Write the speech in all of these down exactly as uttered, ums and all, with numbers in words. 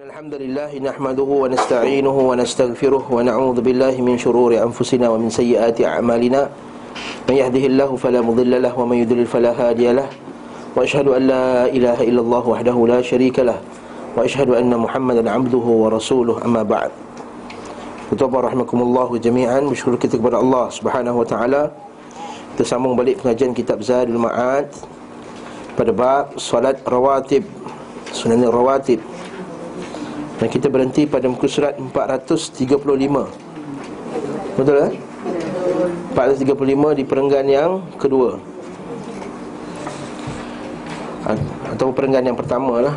Alhamdulillah nahmaduhu wa nasta'inuhu wa nastaghfiruh wa na'udzu billahi min shururi anfusina wa min sayyiati a'malina may yahdihillahu fala mudilla lahu wa may yudlil fala hadiyalah wa ashhadu an la ilaha illallah wahdahu la syarikalah wa ashhadu anna Muhammadan 'abduhu wa rasuluhu amma ba'd. Tuan-tuan rahimakumullah jami'an, bersyukur kita kepada Allah Subhanahu wa taala. Kita sambung balik pengajian kitab Zadul Ma'ad pada bab solat rawatib, sunan rawatib. Dan kita berhenti pada muka surat empat ratus tiga puluh lima. Betul kan? empat ratus tiga puluh lima di perenggan yang kedua, atau perenggan yang pertama lah,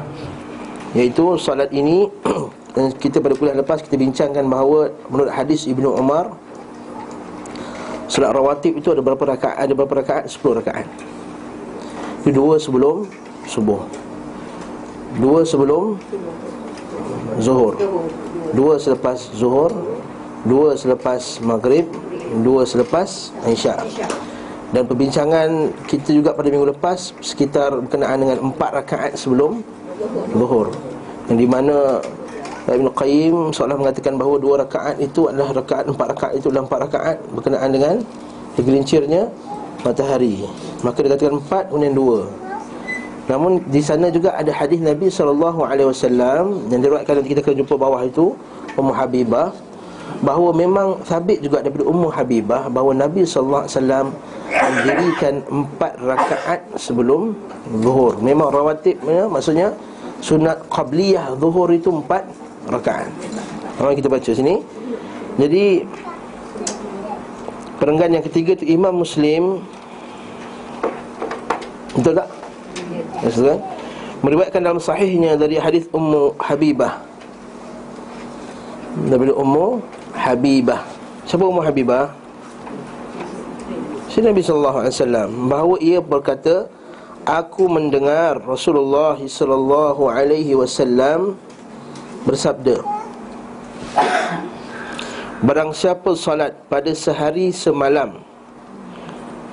iaitu solat ini. Dan kita pada kuliah lepas kita bincangkan bahawa menurut hadis Ibnu Umar, solat rawatib itu ada berapa rakaat? Ada berapa rakaat? sepuluh rakaat. Itu dua sebelum subuh, dua sebelum Zuhur, dua selepas Zuhur, dua selepas Maghrib, dua selepas Isyak. Dan perbincangan kita juga pada minggu lepas sekitar berkenaan dengan empat rakaat sebelum Zuhur, yang di mana Ibnu Qayyim seolah mengatakan bahawa dua rakaat itu adalah rakaat, empat rakaat itu adalah empat rakaat berkenaan dengan tergelincirnya matahari. Maka dia katakan empat kemudian dua. Namun di sana juga ada hadis Nabi sallallahu alaihi wasallam yang diriwayatkan, kita akan jumpa bawah itu, Ummu Habibah, bahawa memang sabit juga daripada Ummu Habibah bahawa Nabi sallallahu alaihi wasallam mendirikan empat rakaat sebelum zuhur. Memang rawatib ya, maksudnya sunat qabliyah zuhur itu empat rakaat. Mari kita baca sini. Jadi perenggan yang ketiga itu Imam Muslim, betul tak? Maksudnya, meriwayatkan dalam sahihnya dari hadis Ummu Habibah, daripada Ummu Habibah. Siapa Ummu Habibah? Si Nabi sallallahu alaihi wasallam, bahawa ia berkata, aku mendengar Rasulullah sallallahu alaihi wasallam bersabda, barang siapa solat pada sehari semalam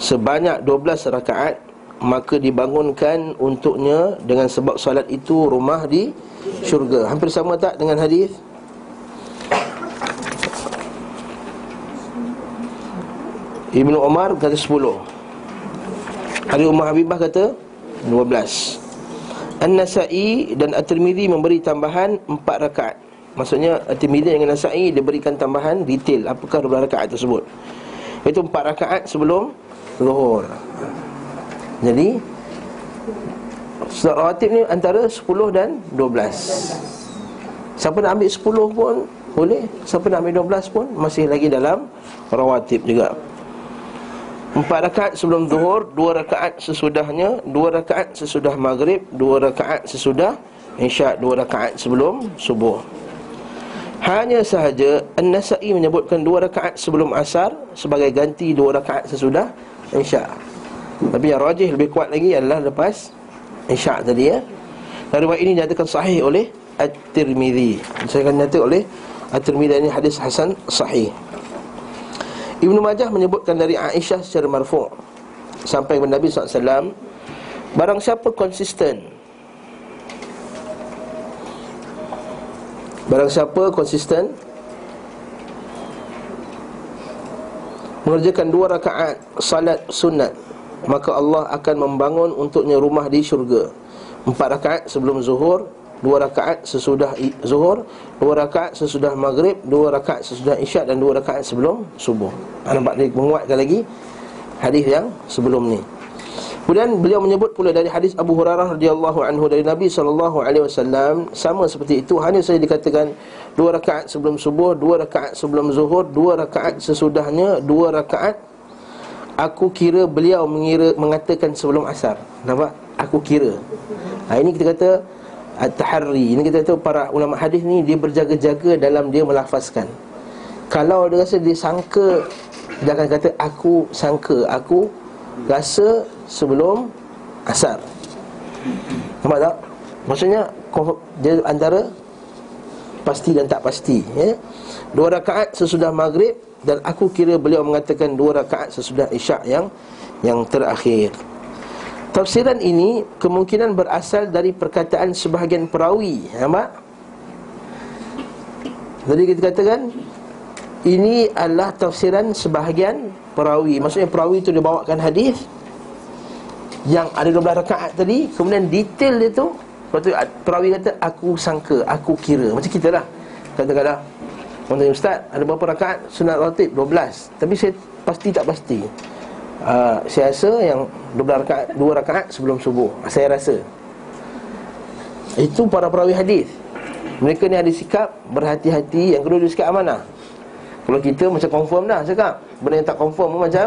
sebanyak dua belas rakaat, maka dibangunkan untuknya dengan sebab solat itu rumah di syurga. Hampir sama tak dengan hadis? Ibnu Umar kata sepuluh, hadis Ummu Habibah kata dua belas. An-Nasai dan At-Tirmidhi memberi tambahan empat rakaat. Maksudnya At-Tirmidhi dengan Nasai diberikan tambahan detail apakah dua belas rakaat tersebut, iaitu empat rakaat sebelum zuhur. Jadi solat rawatib ni antara sepuluh dan dua belas. Siapa nak ambil sepuluh pun boleh, siapa nak ambil dua belas pun masih lagi dalam rawatib juga. Empat rakaat sebelum zuhur, dua rakaat sesudahnya, dua rakaat sesudah maghrib, dua rakaat sesudah isyak, dua rakaat sebelum subuh. Hanya sahaja An-Nasai menyebutkan dua rakaat sebelum asar sebagai ganti dua rakaat sesudah isyak. Tapi yang rajih lebih kuat lagi adalah lepas Isyak tadi ya. Dan riwayat ini dinyatakan sahih oleh At-Tirmidhi. Saya akan nyatakan oleh At-Tirmidhi, ini hadis hasan sahih. Ibn Majah menyebutkan dari Aisyah secara marfu' sampai kepada Nabi sallallahu alaihi wasallam, barang siapa konsisten, barang siapa konsisten mengerjakan dua rakaat salat sunat, maka Allah akan membangun untuknya rumah di syurga. Empat rakaat sebelum zuhur, dua rakaat sesudah zuhur, dua rakaat sesudah maghrib, dua rakaat sesudah isyak, dan dua rakaat sebelum subuh. Nampak dia menguatkan lagi hadis yang sebelum ni. Kemudian beliau menyebut pula dari hadis Abu Hurairah radhiyallahu anhu dari Nabi sallallahu alaihi wasallam, sama seperti itu, hanya saja dikatakan dua rakaat sebelum subuh, dua rakaat sebelum zuhur, dua rakaat sesudahnya, dua rakaat. Aku kira beliau mengira mengatakan sebelum asar. Nampak? Aku kira. Ha, ini kita kata at-tahri. Ini kita kata para ulama hadis ni dia berjaga-jaga dalam dia melafazkan. Kalau dia rasa dia sangka, dia akan kata aku sangka, aku rasa sebelum asar. Nampak tak? Maksudnya dia antara pasti dan tak pasti ya? Dua rakaat sesudah maghrib, dan aku kira beliau mengatakan dua rakaat sesudah isyak yang yang terakhir. Tafsiran ini kemungkinan berasal dari perkataan sebahagian perawi. Nampak? Jadi kita katakan ini adalah tafsiran sebahagian perawi. Maksudnya perawi itu dia bawakan hadis yang ada dua belas rakaat tadi, kemudian detail dia tu. Lepas tu perawi kata aku sangka, aku kira. Macam kita lah, katakanlah orang tanya, ustaz ada berapa rakaat sunat ratib? dua belas. Tapi saya pasti tak pasti. uh, Saya rasa yang dua belas rakaat, dua rakaat sebelum subuh. Saya rasa itu para perawi hadis. Mereka ni ada sikap berhati-hati. Yang kedua dia sikap amanah. Kalau kita macam confirm dah cakap, benda yang tak confirm macam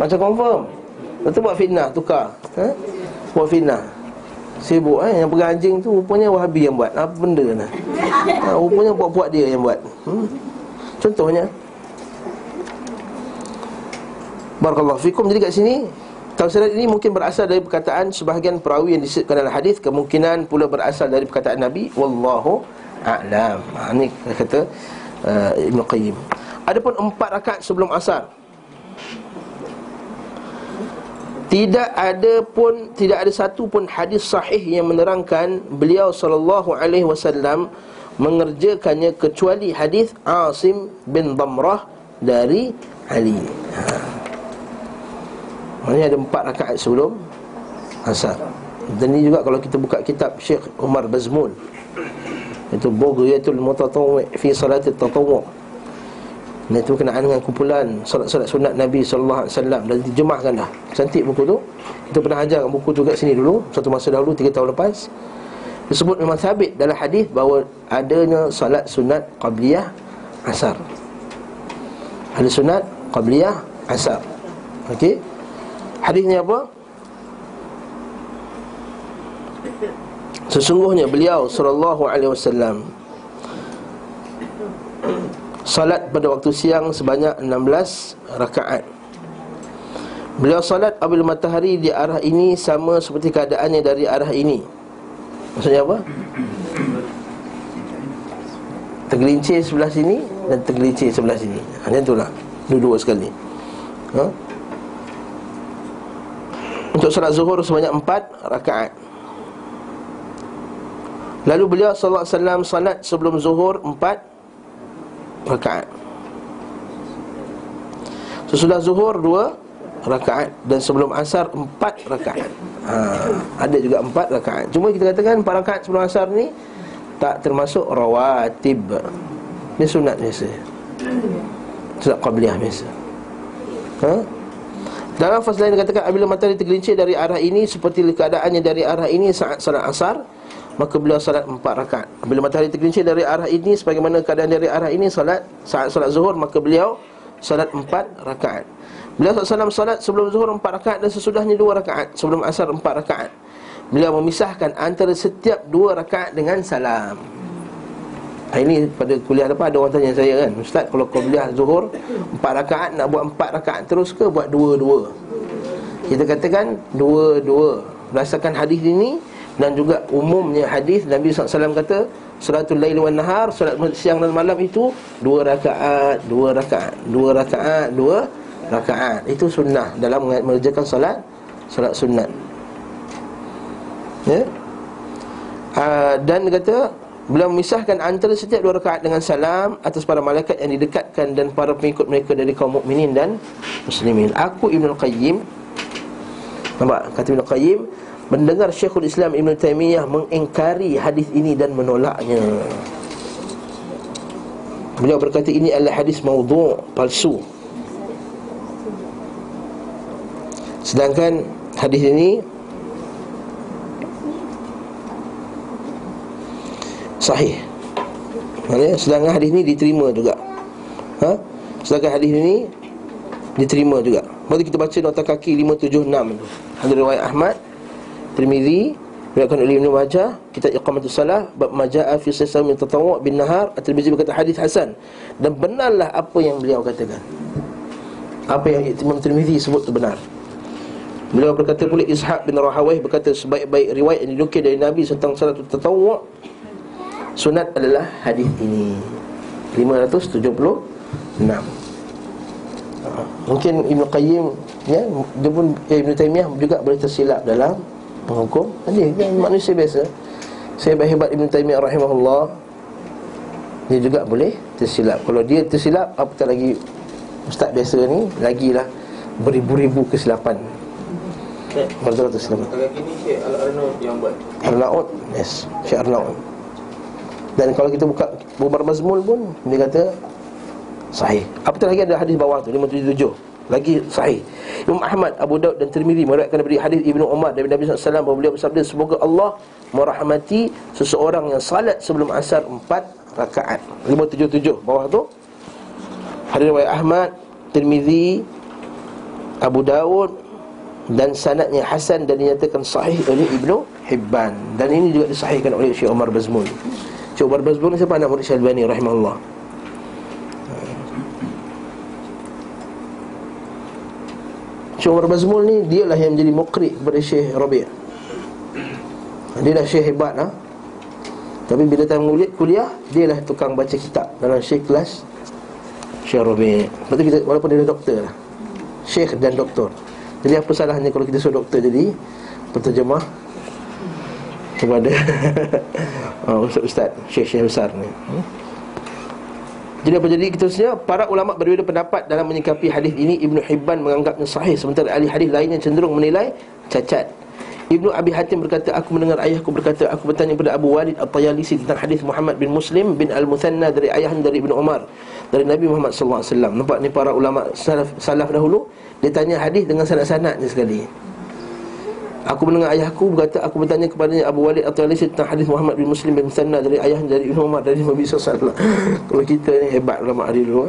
Macam confirm. Lepas tu buat fitnah, tukar ha? Buat fitnah. Sibuk eh yang pegang anjing tu rupanya Wahabi yang buat. Apa benda ni? Ha, rupanya buat-buat dia yang buat. Hmm? Contohnya. Barakallahu fikum. Jadi kat sini tafsiran ini mungkin berasal dari perkataan sebahagian perawi yang disebutkan dalam hadis, kemungkinan pula berasal dari perkataan Nabi, wallahu a'lam. Ha, ini kata uh, Ibnu Qayyim. Adapun empat rakaat sebelum asar, tidak ada pun, tidak ada satu pun hadis sahih yang menerangkan beliau sallallahu alaihi wasallam mengerjakannya kecuali hadis Asim bin Damrah dari Ali. Ha. Maksudnya ada empat rakaat sebelum asar. Dan ini juga kalau kita buka kitab Syekh Umar Bazmul, itu Boga Yatul Mutatawwi Fi Salatul Tatawwa. Dan itu berkenaan dengan kumpulan solat-solat sunat Nabi sallallahu alaihi wasallam dan dijemahkan dah. Cantik buku tu. Kita pernah ajarkan buku tu kat sini dulu, satu masa dahulu, tiga tahun lepas. Disebut memang sabit dalam hadis bahawa adanya solat sunat qabliyah asar. Ada sunat qabliyah asar. Okey. Hadisnya apa? Sesungguhnya beliau sallallahu alaihi wasallam salat pada waktu siang sebanyak enam belas rakaat. Beliau salat apabila matahari di arah ini sama seperti keadaannya dari arah ini. Maksudnya apa? Tergelincir sebelah sini dan tergelincir sebelah sini. Hanya itulah, dua-dua sekali ha? Untuk salat zuhur sebanyak empat rakaat. Lalu beliau sallallahu alaihi wasallam salat sebelum zuhur empat rakaat, sesudah zuhur dua rakaat, dan sebelum asar empat rakaat. ha, Ada juga empat rakaat. Cuma kita katakan empat rakaat sebelum asar ni tak termasuk rawatib. Ni sunat biasa, sunat qabliyah biasa ha? Dalam fasal lain dikatakan apabila matahari tergelincir dari arah ini seperti keadaannya dari arah ini saat salat asar, maka beliau salat empat rakaat. Bila matahari tergelincir dari arah ini sebagaimana keadaan dari arah ini salat saat salat zuhur, maka beliau salat empat rakaat. Beliau sallallahu alaihi wasallam salat sebelum zuhur empat rakaat dan sesudahnya dua rakaat. Sebelum asar empat rakaat. Beliau memisahkan antara setiap dua rakaat dengan salam. Ini pada kuliah lepas ada orang tanya saya kan, ustaz kalau kuliah zuhur empat rakaat nak buat empat rakaat terus ke buat dua-dua? Kita katakan dua-dua berdasarkan hadis ini. Dan juga umumnya hadis Nabi sallallahu alaihi wasallam kata salatul lail wan nahar, solat siang dan malam itu dua rakaat, dua rakaat, dua rakaat, dua rakaat. Itu sunnah dalam mengerjakan solat, solat sunat. Ya. Aa, dan kata beliau memisahkan antara setiap dua rakaat dengan salam atas para malaikat yang didekatkan dan para pengikut mereka dari kaum mukminin dan muslimin. Aku Ibnu Qayyim, nampak kata Ibnu Qayyim, mendengar Syekhul Islam Ibn Taymiyah mengingkari hadis ini dan menolaknya. Beliau berkata ini adalah hadis maudhu', palsu. Sedangkan hadis ini sahih. Sedangkan hadis ini diterima juga ha? Sedangkan hadis ini diterima juga. Mari kita baca nota kaki lima tujuh enam tu. Hadis riwayat Ahmad, At-Tirmidhi, riwayatkan oleh Ibn Majah, kitab Iqamatus Salah, bab majaa fi siyami tatawwu' bin nahar. At-Tirmidhi berkata hadis hasan dan benarlah apa yang beliau katakan. Apa yang Imam Tirmidhi sebut tu benar. Beliau berkata pula Ishaq bin Rahawayh berkata sebaik-baik riwayat yang dinukil dari Nabi tentang salat tatawwu' sunat adalah hadis ini. lima tujuh enam. Mungkin Ibn Qayyim ya, dia pun ya, Ibn Taymiyah juga boleh tersilap dalam menghukum hadis, kan manusia biasa. Saya hebat Ibn Taymiyah rahimahullah, dia juga boleh tersilap. Kalau dia tersilap, apatah lagi ustaz biasa ni, lagilah beribu-ribu kesilapan. Betul-betul selamat. Kalau gini Syekh Al-Arnaud yang buat Al-Arnaud, yes, Syekh Al-Arnaud. Dan kalau kita buka Umar Bazmul pun, dia kata sahih. Apatah lagi ada hadis bawah tu, lima tujuh tujuh lagi sahih. Imam Ahmad, Abu Daud dan Tirmidhi meriwayatkan daripada hadis Ibnu Umar dari Nabi sallallahu alaihi wasallam bahawa beliau bersabda, semoga Allah merahmati seseorang yang salat sebelum asar empat rakaat. lima tujuh tujuh bawah tu hadis riwayat Ahmad, Tirmidhi, Abu Daud dan sanadnya hasan dan dinyatakan sahih oleh Ibnu Hibban. Dan ini juga disahihkan oleh Syekh Umar Bazmul. Syekh Umar Bazmul ni siapa? Anak murid Syekh Al-Bani rahimahullah. Syekh Umar Bazmul ni, dialah yang menjadi mukri kepada Syekh Rabi'. Dia dah Syekh hebat ha? Tapi bila time mulut kuliah, dia lah tukang baca kitab dalam Syekh kelas Syekh Rabi'. Lepas tu kita, walaupun dia dah doktor lah, Syekh dan doktor. Jadi apa salahnya kalau kita suruh doktor jadi penterjemah kepada oh, ustaz-ustaz, syekh-syekh besar ni hmm? Jadi apa jadi seterusnya, para ulama berbeza pendapat dalam menyikapi hadis ini. Ibnu Hibban menganggapnya sahih, sementara ahli hadis lainnya cenderung menilai cacat. Ibnu Abi Hatim berkata, aku mendengar ayahku berkata, aku bertanya kepada Abu Walid At-Tayalisi tentang hadis Muhammad bin Muslim bin Al-Muthanna dari ayahnya dari Ibnu Umar dari Nabi Muhammad sallallahu alaihi wasallam. Nampak ni para ulama salaf, salaf dahulu, dia tanya hadis dengan sanad-sanadnya sekali. Aku mendengar ayahku berkata, aku bertanya kepadanya Abu Walid At-Tayalisi tentang hadis Muhammad bin Muslim bin Al-Muthanna dari ayah dari Ibnu Umar dari Nabi sallallahu alaihi wasallam. Kalau kita ni hebat ulama hari dulu.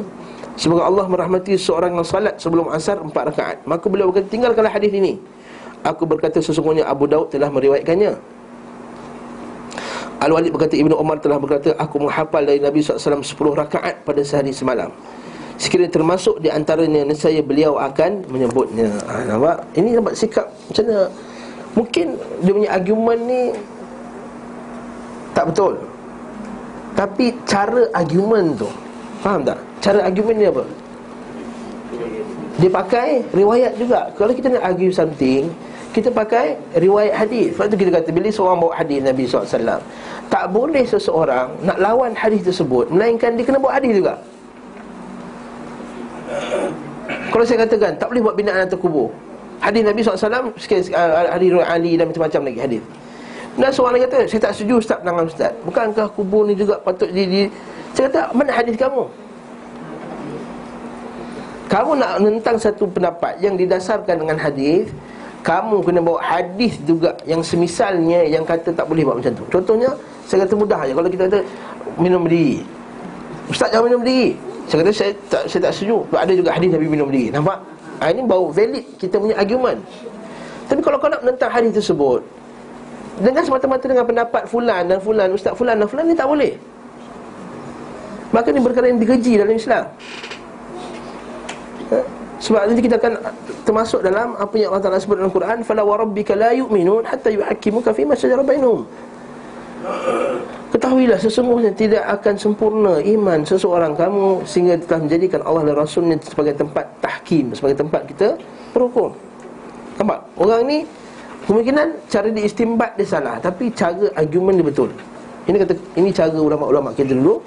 Semoga Allah merahmati seorang yang salat sebelum asar empat rakaat. Maka beliau berkata, tinggalkanlah hadis ini. Aku berkata, sesungguhnya Abu Daud telah meriwayatkannya. Al-Walid berkata, Ibnu Umar telah berkata, aku menghafal dari Nabi sallallahu alaihi wasallam sepuluh rakaat pada sehari semalam. Sekiranya termasuk di antaranya nescaya beliau akan menyebutnya. Ha, nampak? Ini nampak sikap macam mana? Mungkin dia punya argument ni tak betul, tapi cara argument tu, faham tak? Cara argument dia apa? Dia pakai riwayat juga. Kalau kita nak argue something, kita pakai riwayat hadis. Sebab tu kita kata, bila seorang bawa hadis Nabi sallallahu alaihi wasallam, tak boleh seseorang nak lawan hadis tersebut, melainkan dia kena buat hadis juga. Kalau saya katakan, tak boleh buat binaan atau kubur, hadis Nabi sallallahu alaihi wasallam, hadis riwayat Ali dan macam-macam lagi hadis. Dan seorang lagi kata, saya tak setuju ustaz penangan ustaz, bukankah kubur ni juga patut jadi? Saya kata, mana hadis kamu? Kamu nak menentang satu pendapat yang didasarkan dengan hadis, kamu kena bawa hadis juga yang semisalnya, yang kata tak boleh buat macam tu. Contohnya, saya kata mudah je. Kalau kita kata minum berdiri, ustaz jangan minum berdiri, saya kata saya tak, saya tak setuju, ada juga hadis Nabi minum berdiri. Nampak? Ha, ini baru valid kita punya argument. Tapi kalau kau nak menentang hadis tersebut dengan semata-mata dengan pendapat fulan dan fulan, ustaz fulan dan fulan, ni tak boleh. Maka ni berkara yang digeji dalam Islam. Ha? Sebab nanti kita akan termasuk dalam apa yang Allah Ta'ala sebut dalam Quran, fala warabbika la yu'minun hatta yuhakkimuka fima shajara bainahum. Ketahuilah sesungguhnya tidak akan sempurna iman seseorang kamu sehingga telah menjadikan Allah dan Rasulnya sebagai tempat tahkim, sebagai tempat kita berhukum. Nampak? Orang ni kemungkinan cara dia istimbat dia salah, tapi cara argument dia betul. Ini kata, ini cara ulama-ulama kita dulu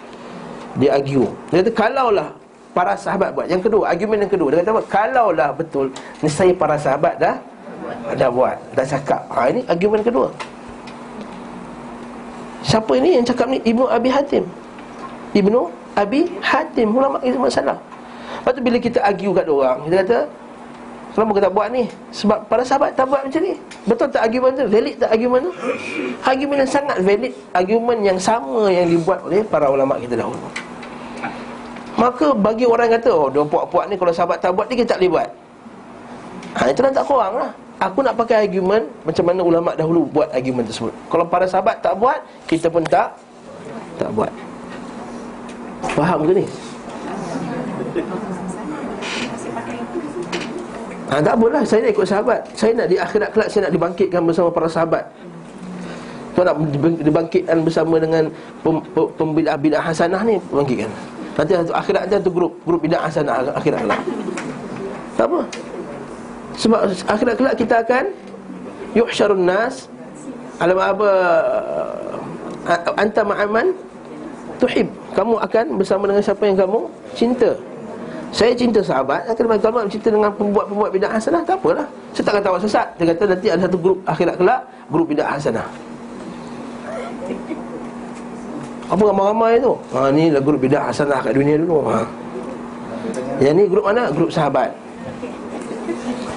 dia argue. Dia kata, kalaulah para sahabat buat. Yang kedua, argument yang kedua, dia kata apa? Kalaulah betul, nescaya para sahabat dah dah buat, dah cakap. Ha, ini argument kedua. Siapa ini yang cakap ni? Ibnu Abi Hatim. Ibnu Abi Hatim, ulama kita masalah. Lepas tu bila kita argue kat orang, kita kata, kenapa kau tak buat ni? Sebab para sahabat tak buat macam ni. Betul tak argument tu? Valid tak argument tu? Argument yang sangat valid, argument yang sama yang dibuat oleh para ulama kita dahulu. Maka bagi orang kata, oh dia puak-puak ni, kalau sahabat tak buat ni kita tak boleh buat, ha, itu dah tak korang lah. Aku nak pakai argument macam mana ulama dahulu buat argument tersebut. Kalau para sahabat tak buat, kita pun tak tak buat. Faham ke ni? Ha, tak boleh, saya nak ikut sahabat. Saya nak di akhirat kelak, saya nak dibangkitkan bersama para sahabat. Tuan nak dibangkitkan bersama dengan pem, pem, pembidah-bidah hasanah ni, bangkitkan. Nanti akhirat nanti tu grup grup bidah hasanah akhirat kelak. Tak apa. Sebab akhirat kelak kita akan yuhsyarun nas alam apa anta ma'aman tuhib, kamu akan bersama dengan siapa yang kamu cinta. Saya cinta sahabat, akan berkawan cinta dengan pembuat-pembuat bidah hasanah, tak apalah. Saya tak kata awak sesat. Dia kata nanti ada satu grup akhirat kelak, grup bidah hasanah. Apa ramai-ramai tu? Ha, ni lah grup bidah hasanah kat dunia dulu. Ha. Yang ni grup mana? Grup sahabat.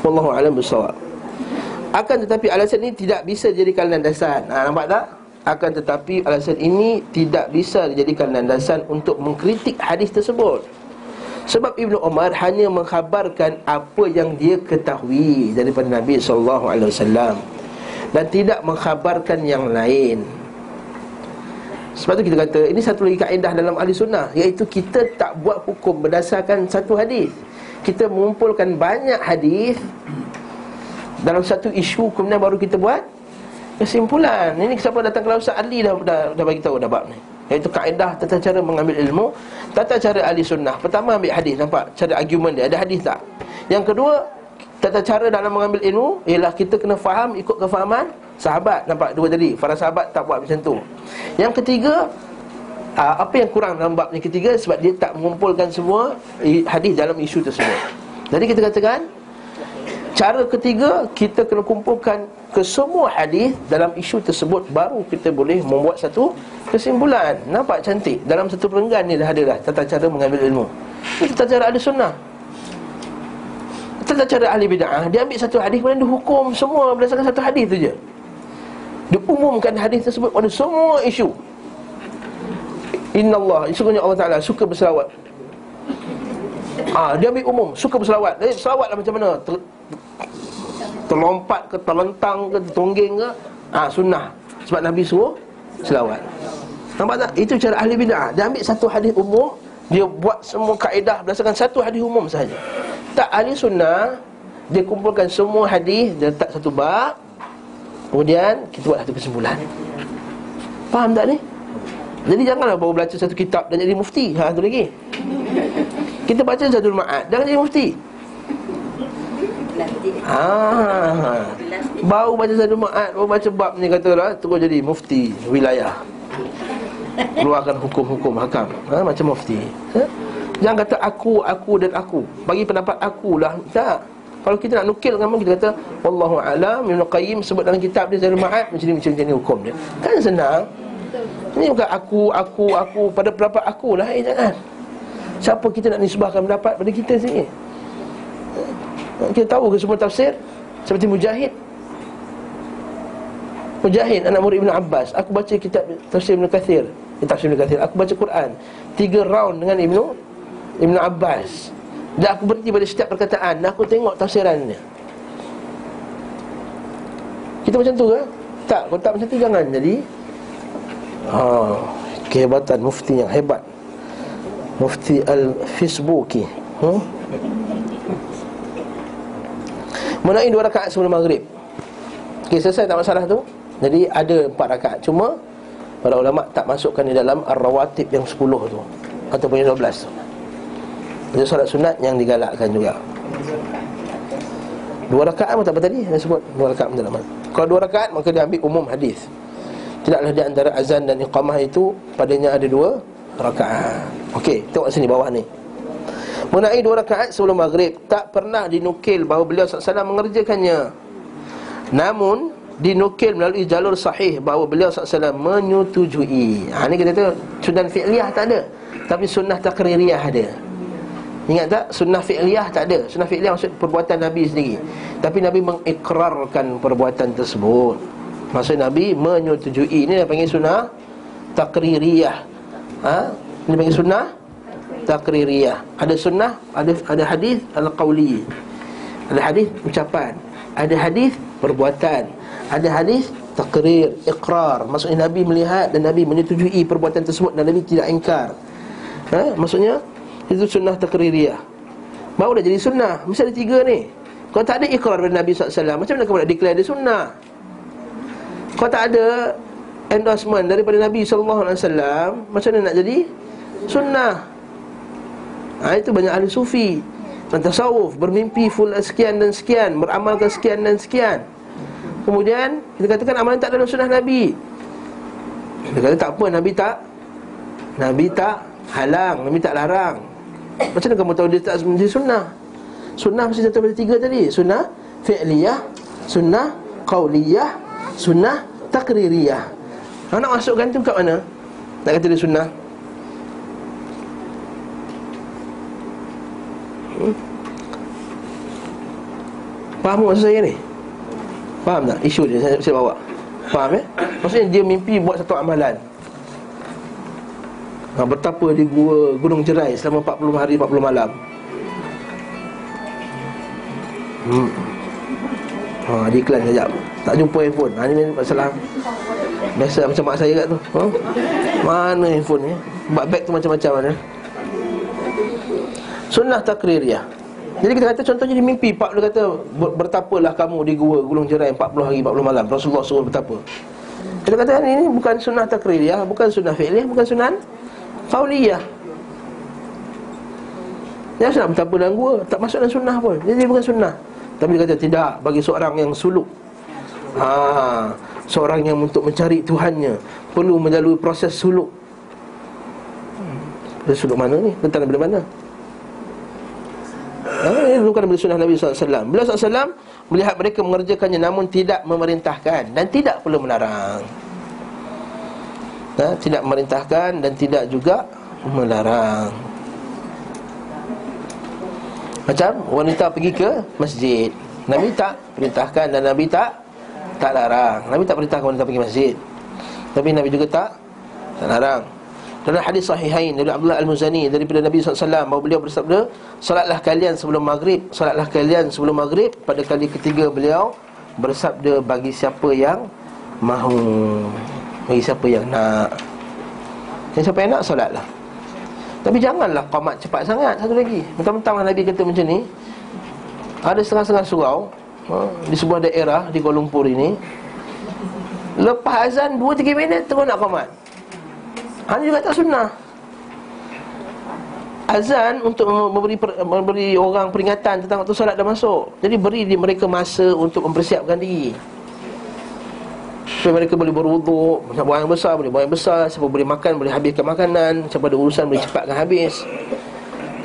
Wallahu a'lam bissawab. Akan tetapi alasan ini tidak bisa dijadikan landasan. Ha, nampak tak? Akan tetapi alasan ini tidak bisa dijadikan landasan untuk mengkritik hadis tersebut. Sebab Ibnu Umar hanya mengkhabarkan apa yang dia ketahui daripada Nabi sallallahu alaihi wasallam dan tidak mengkhabarkan yang lain. Sebab tu kita kata, ini satu lagi kaedah dalam ahli sunnah, iaitu kita tak buat hukum berdasarkan satu hadis. Kita mengumpulkan banyak hadis dalam satu isu, kemudian baru kita buat kesimpulan. Ini siapa datang kelas Ustaz Ali dah, dah, dah bagi tahu dah bab ni. Iaitu kaedah tata cara mengambil ilmu, tata cara ahli sunnah. Pertama ambil hadis, nampak? Cara argument dia, ada hadis tak? Yang kedua, tata cara dalam mengambil ilmu ialah kita kena faham ikut kefahaman sahabat. Nampak dua tadi, para sahabat tak buat macam tu. Yang ketiga, apa yang kurang dalam bab yang ketiga, sebab dia tak mengumpulkan semua hadis dalam isu tersebut. Jadi kita katakan, cara ketiga, kita kena kumpulkan kesemua hadis dalam isu tersebut, baru kita boleh membuat satu kesimpulan. Nampak cantik? Dalam satu perenggan ni dah ada dah tata cara mengambil ilmu. Itu tata cara ahli sunnah, tata cara ahli bid'ah. Dia ambil satu hadis, kemudian dia hukum semua berdasarkan satu hadis tu je. Dia umumkan hadis tersebut pada semua isu. Inna Allah, sesungguhnya Allah Ta'ala suka berselawat. Ah, dia ambil umum, suka berselawat. Jadi selawat lah macam mana? Ter- Terlompat ke, terlentang ke, tertonggeng ke, ha, sunnah. Sebab Nabi suruh selawat. Nampak tak? Itu cara ahli bid'ah. Dia ambil satu hadis umum, dia buat semua kaedah berdasarkan satu hadis umum sahaja. Tak, ahli sunnah, dia kumpulkan semua hadis, dia letak satu bab, kemudian kita buat satu kesimpulan. Faham tak ni? Jadi janganlah baru belajar satu kitab dan jadi mufti. Ha, tu lagi. Kita baca Zadul Ma'ad, jangan jadi mufti. Ah, baru baca Zadul Ma'ad, baru baca bab ni katalah terus jadi mufti wilayah, keluarkan hukum-hukum hakam, ha, macam mufti, ha? Jangan kata aku, aku dan aku, bagi pendapat aku lah. Tak. Kalau kita nak nukil dengan kita kata wallahu alam, Ibnu Qayyim sebut dalam kitab dia Zadul Ma'ad macam ni, macam ni hukum dia. Kan senang. Ini bukan aku, aku, aku pada pendapat aku lah. Eh, jangan. Siapa kita nak nisbahkan pendapat pada kita sini? Kita tahu ke semua tafsir? Seperti Mujahid Mujahid, anak murid Ibn Abbas, aku baca kitab tafsir Ibn Kathir, eh, tafsir Ibn Kathir, aku baca Quran tiga round dengan Ibn Ibn Abbas. Dan aku berhenti pada setiap perkataan, dan aku tengok tafsirannya. Kita macam tu ke? Tak, kalau tak macam tu jangan jadi. Ha, kehebatan mufti yang hebat, mufti Al-Fisbuki. Hmm? Mengenai dua rakaat sebelum maghrib, okay, selesai tak masalah tu. Jadi ada empat rakaat. Cuma para ulama' tak masukkan di dalam ar-rawatib yang sepuluh tu ataupun yang dua belas tu. Jadi solat sunat yang digalakkan juga. Dua rakaat apa tadi? Saya sebut dua rakaat macam mana. Kalau dua rakaat maka dia ambil umum hadis. Tidaklah di antara azan dan iqamah itu padanya ada dua rakaat. Okey, tengok sini bawah ni. Mengenai dua rakaat sebelum maghrib, tak pernah dinukil bahawa beliau sallallahu alaihi wasallam mengerjakannya. Namun dinukil melalui jalur sahih bahawa beliau sallallahu alaihi wasallam menyetujui. Ha, ni kita kata sunnah fi'liyah tak ada, tapi sunnah taqririyah ada. Ingat tak? Sunnah fi'liyah tak ada. Sunnah fi'liyah maksud perbuatan Nabi sendiri, tapi Nabi mengikrarkan perbuatan tersebut. Maksud Nabi menyetujui. Ini dia panggil sunnah taqririyah. Ha? Ini panggil sunnah taqririyah. Ada sunnah, ada ada hadis al-qauli. Ada hadis ucapan, ada hadis perbuatan, ada hadis taqrir, iqrar. Maksudnya Nabi melihat dan Nabi menyetujui perbuatan tersebut dan Nabi tidak ingkar. Ha? Maksudnya itu sunnah taqririyah. Baru dah jadi sunnah. Mesti ada tiga ni. Kalau tak ada iqrar dari Nabi sallallahu alaihi wasallam, macam mana kamu nak declare dia sunnah? Kalau tak ada endorsement daripada Nabi sallallahu alaihi wasallam, macam mana nak jadi sunnah? Ha, itu banyak ahli sufi dan tasawuf bermimpi full sekian dan sekian, beramalkan sekian dan sekian. Kemudian kita katakan amalan tak dalam sunnah Nabi. Dia kata tak apa, Nabi tak Nabi tak halang, Nabi tak larang. Macam mana kamu tahu dia tak menjadi sunnah? Sunnah mesti jatuh pada tiga tadi. Sunnah fi'liyah, sunnah qauliyah, sunnah taqririyah. Nak masukkan tu kat mana? Nak kata dia sunnah? Hmm? Faham maksud saya ni? Faham tak? Isu dia saya, saya bawa. Faham ya? Maksudnya dia mimpi buat satu amalan. Ha, bertapa di gua Gunung Jerai selama empat puluh hari empat puluh malam. Hmm. Ha, dia iklan sekejap. Tak jumpa handphone. Ha, ni masalah. Biasa macam mak saya kat tu. Ha? Mana handphone ni? Buat beg tu macam-macam ada. Sunnah taqririyah. Jadi kita kata contohnya di mimpi pak dia kata bertapalah kamu di gua Gunung Jerai empat puluh hari empat puluh malam. Rasulullah suruh bertapa. Kita katakan ini bukan sunnah taqririyah, bukan sunnah fi'liyah, bukan sunnah qauliyah. Dia nak bertapa dalam gua, tak masuk dalam sunnah pun. Jadi bukan sunnah. Tapi dia kata tidak bagi seorang yang suluk. Ha, seorang yang untuk mencari Tuhannya perlu melalui proses suluk. Dia suluk mana ni? Tentang daripada mana? Ini bukan daripada sunnah Nabi sallallahu alaihi wasallam. Beliau sallallahu alaihi wasallam melihat mereka mengerjakannya namun tidak memerintahkan dan tidak pula melarang. Ha? Tidak memerintahkan dan tidak juga melarang. Macam wanita pergi ke masjid, Nabi tak perintahkan dan Nabi tak tak larang. Nabi tak perintahkan wanita pergi masjid, tapi Nabi juga tak tak larang. Dalam hadis sahihain dari Abdullah Al-Muzani daripada Nabi sallallahu alaihi wasallam bahawa beliau bersabda, solatlah kalian sebelum maghrib, solatlah kalian sebelum maghrib. Pada kali ketiga beliau bersabda, bagi siapa yang mahu, bagi siapa yang nak. Jadi siapa yang nak, solatlah. Tapi janganlah qamat cepat sangat. Satu lagi, mentang-mentang Nabi kata macam ni. Ada setengah-setengah surau di sebuah daerah di Kuala Lumpur ini, lepas azan dua tiga minit terus nak qamat. Ini juga tak sunnah. Azan untuk memberi, memberi orang peringatan tentang waktu solat dah masuk. Jadi beri di mereka masa untuk mempersiapkan diri, supaya mereka boleh berwuduk. Siapa buang yang besar, boleh buang yang besar. Siapa boleh makan, boleh habiskan makanan. Siapa ada urusan, boleh cepatkan habis.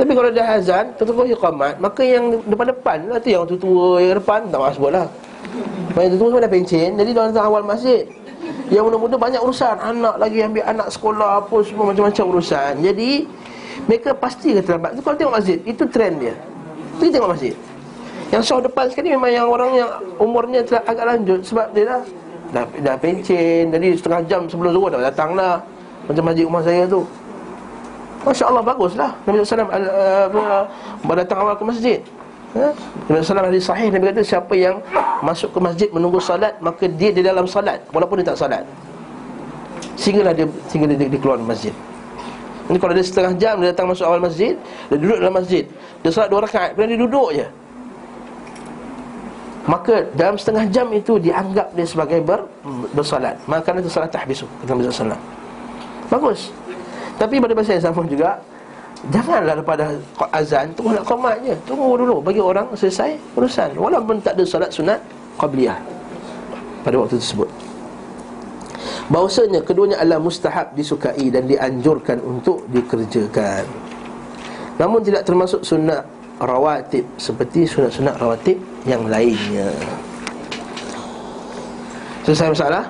Tapi kalau dah azan terus iqamat, maka yang depan-depan lah tu, yang tua-tua yang depan, tak maaf sebutlah. Yang tua-tua semua dah pencen, jadi dia datang awal masjid. Yang muda-muda banyak urusan, anak lagi ambil anak sekolah apa semua, macam-macam urusan. Jadi mereka pasti kata lambat. Kalau tengok masjid, itu trend dia. Kita tengok masjid. Yang soh depan sekali memang yang orang yang umurnya telah agak lanjut, sebab dia dah dah, dah pencen. Jadi setengah jam sebelum zuhur dah datang dah. Macam masjid rumah saya tu, masya-Allah baguslah. Nabi sallallahu alaihi wasallam datang awal ke masjid. Ha? Nabi sallallahu alaihi sahih Nabi kata, siapa yang masuk ke masjid menunggu solat, maka dia di dalam solat walaupun dia tak solat. Sehinggalah dia sehingga dia, dia keluar dari masjid. Ini kalau dia setengah jam dia datang masuk awal masjid, dia duduk dalam masjid, dia solat dua rakaat, kemudian dia duduk je. Maka dalam setengah jam itu dianggap dia sebagai ber, bersolat. Maka itu solat tahbisu kata Nabi sallallahu alaihi wasallam. Bagus. Tapi pada masa yang sama juga, janganlah daripada azan tunggu nak qamat je. Tunggu dulu bagi orang selesai urusan, walaupun tak ada solat sunat qabliyah pada waktu tersebut. Bahawasanya keduanya adalah mustahab, disukai dan dianjurkan untuk dikerjakan, namun tidak termasuk sunat rawatib seperti sunat-sunat rawatib yang lainnya. Selesai masalah?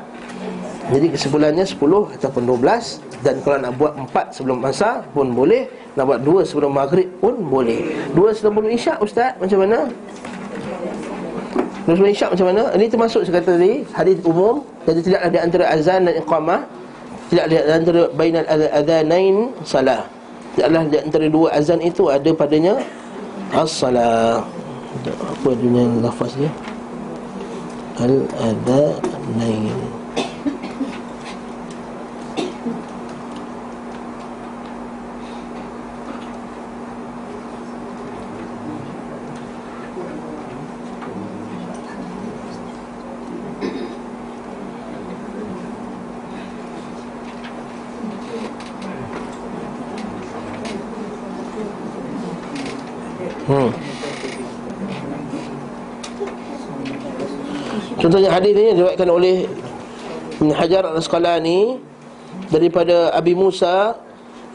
Jadi kesimpulannya sepuluh ataupun dua belas. Dan kalau nak buat empat sebelum asar pun boleh, nak buat dua sebelum maghrib pun boleh. Dua sebelum isyak ustaz macam mana? Dua sebelum isyak macam mana? Ini termasuk saya kata tadi, hadis umum, jadi tidak ada antara azan dan iqamah, tidak ada antara bainal adhanain salah. Tidaklah di antara dua azan itu ada padanya as-salah. Apa dunia lafaz dia? Al-adhanain. Contohnya hadis ini diriwayatkan oleh Ibn Hajar Al-Asqalani daripada Abi Musa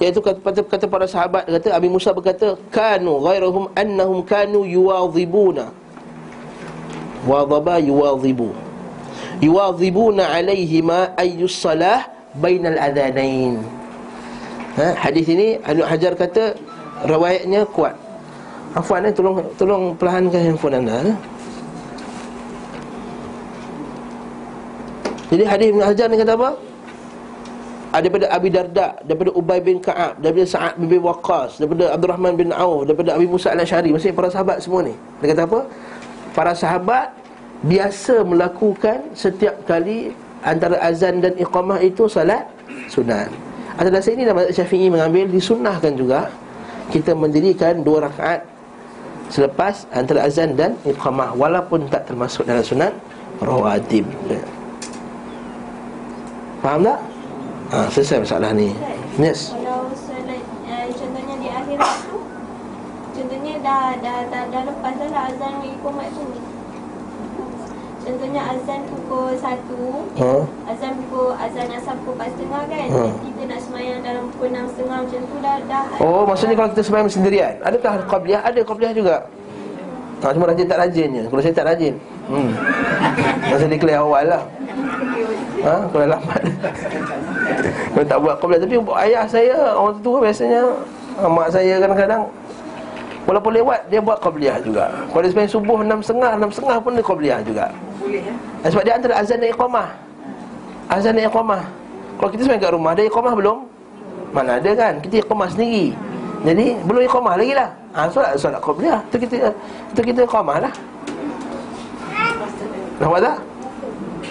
iaitu kata, kata para sahabat, kata Abi Musa berkata, kanu ghairahum annahum kanu yuwadhibuna, wadhaba yuwadhibu, yuwadhibuna alaihima ayyus salah bainal adhanain. Ha, hadis ini Ibnu Hajar kata riwayatnya kuat. Afwan, eh, tolong tolong perlahankan handphone anda. Jadi hadis Ibnu Hajar ni kata apa? Daripada Abi Darda, daripada Ubay bin Ka'ab, daripada Sa'ad bin Waqqas, daripada Abdul Rahman bin Auf, daripada Abi Musa Al-Ash'ari. Maksudnya para sahabat semua ni. Dia kata apa? Para sahabat biasa melakukan setiap kali antara azan dan iqamah itu salat sunat. Atas dasar ini mazhab Syafi'i mengambil disunnahkan juga kita mendirikan dua rakaat selepas antara azan dan iqamah, walaupun tak termasuk dalam sunat rawatib. Faham tak? Ha, selesai masalah ni. Yes. Kalau solat eh, contohnya di akhir waktu, contohnya dah dah dah, dah lepas dah azan iqamah tu. Contohnya azan pukul satu, huh? azan pukul azan asar pukul empat setengah kan. Huh? Kita nak sembahyang dalam pukul enam setengah macam tu dah dah. Oh, maksudnya kalau kita sembahyang sendirian, adakah qabliyah? Ada qabliyah juga. Ha, cuma rajin tak rajinnya. Kalau saya tak rajin. Hmm. Masa declare awal lah. Ha, kalau lambat. Kalau tak buat qabliyah. Tapi ayah saya orang tua biasanya, mak saya kadang-kadang walaupun lewat, dia buat qabliyah juga. Kalau dia sembahyang subuh enam setengah, enam setengah pun dia qabliyah juga. Boleh ya? Sebab dia antara azan dan iqamah. Azan dan iqamah. Kalau kita sembahyang kat rumah, dia iqamah belum? Mana ada kan? Kita iqamah sendiri. Jadi, belum iqamah lagi lah. Ha, solat, solat qabliyah. Itu kita, itu kita iqamah lah. Nampak tak?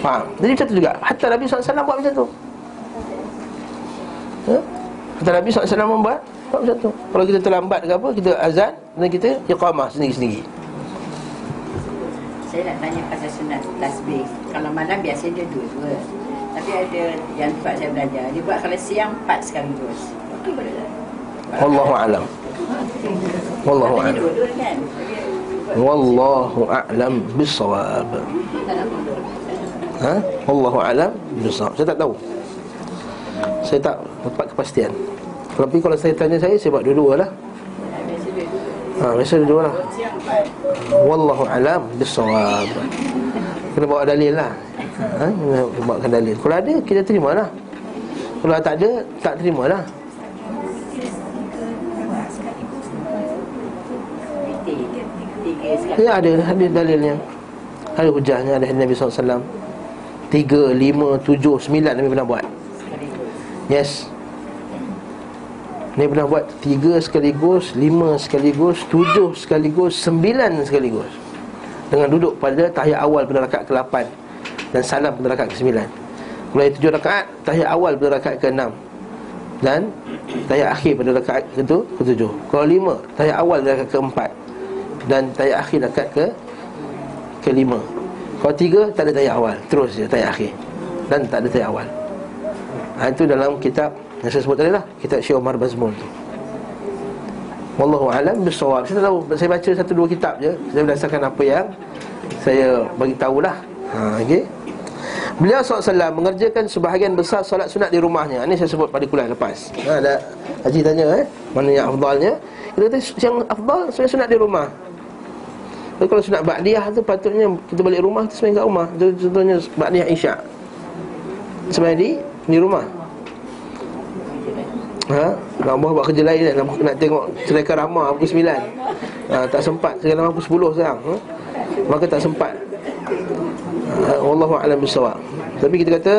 Faham? Jadi macam tu juga. Hatta Nabi sallallahu alaihi wasallam buat macam tu. Ha? Hatta Nabi sallallahu alaihi wasallam membuat macam tu. Kalau kita terlambat ke apa, kita azan dan kita iqamah sendiri-sendiri. Saya nak tanya pasal sunat tasbih. Kalau malam biasa dia dua-dua, tapi ada yang tempat saya belajar dia buat kalau siang empat sekaligus. Okey boleh tak? Wallahu a'lam. Wallahu a'lam. Dua-dua kan? Wallahu a'lam bis-shawab. Ha? Wallahu a'lam bis-shawab. Saya tak tahu. Saya tak dapat kepastian. Tapi kalau saya tanya saya, saya buat dua-dua lah. Ha, biasa dua-dua lah. Wallahu alam bisawab. Kena bawa dalil lah. Ha, kena bawakan dalil. Kalau ada, kita terima lah. Kalau tak ada, tak terima lah. Ya, ada, ada dalilnya. Ada hujahnya, ada hadis Nabi sallallahu alaihi wasallam. Tiga, lima, tujuh, sembilan Nabi pernah buat. Yes. Nabi pernah buat tiga sekaligus, lima sekaligus, tujuh sekaligus, sembilan sekaligus. Dengan duduk pada tahiyat awal pada rakaat ke lapan dan salam pada rakaat ke sembilan. Kalau ada tujuh rakaat, tahiyat awal pada rakaat ke enam dan tahiyat akhir pada rakaat itu ke tujuh. Kalau lima, tahiyat awal pada rakaat ke empat dan tahiyat akhir rakaat ke ke lima. Kalau tiga, tak ada tahiyat awal, terus je tahiyat akhir dan tak ada tahiyat awal. Ha, itu dalam kitab yang saya sebut tadi lah, kitab Syekh Umar Bazmul tu. Wallahu a'lam bis-shawab. Saya tak tahu, saya baca satu dua kitab je. Saya berdasarkan apa yang saya bagi tahulah. Ha, okey. Beliau sallallahu alaihi wasallam mengerjakan sebahagian besar solat sunat di rumahnya. Ini saya sebut pada kuliah lepas. Ha, ada Haji tanya eh, mana yang afdalnya? Kita kata yang afdal solat sunat di rumah. Jadi, kalau sunat ba'diyah tu patutnya kita balik rumah, kita sembahyang kat rumah. Contohnya ba'diyah Isyak. Sembahyang di di rumah. Ha, nak buat kerja lain nak, nak tengok cerita ramah pukul sembilan. Ha, tak sempat sekarang pukul sepuluh sekarang. Ha? Maka tak sempat. Ha, wallahu a'lam bissawab. Tapi kita kata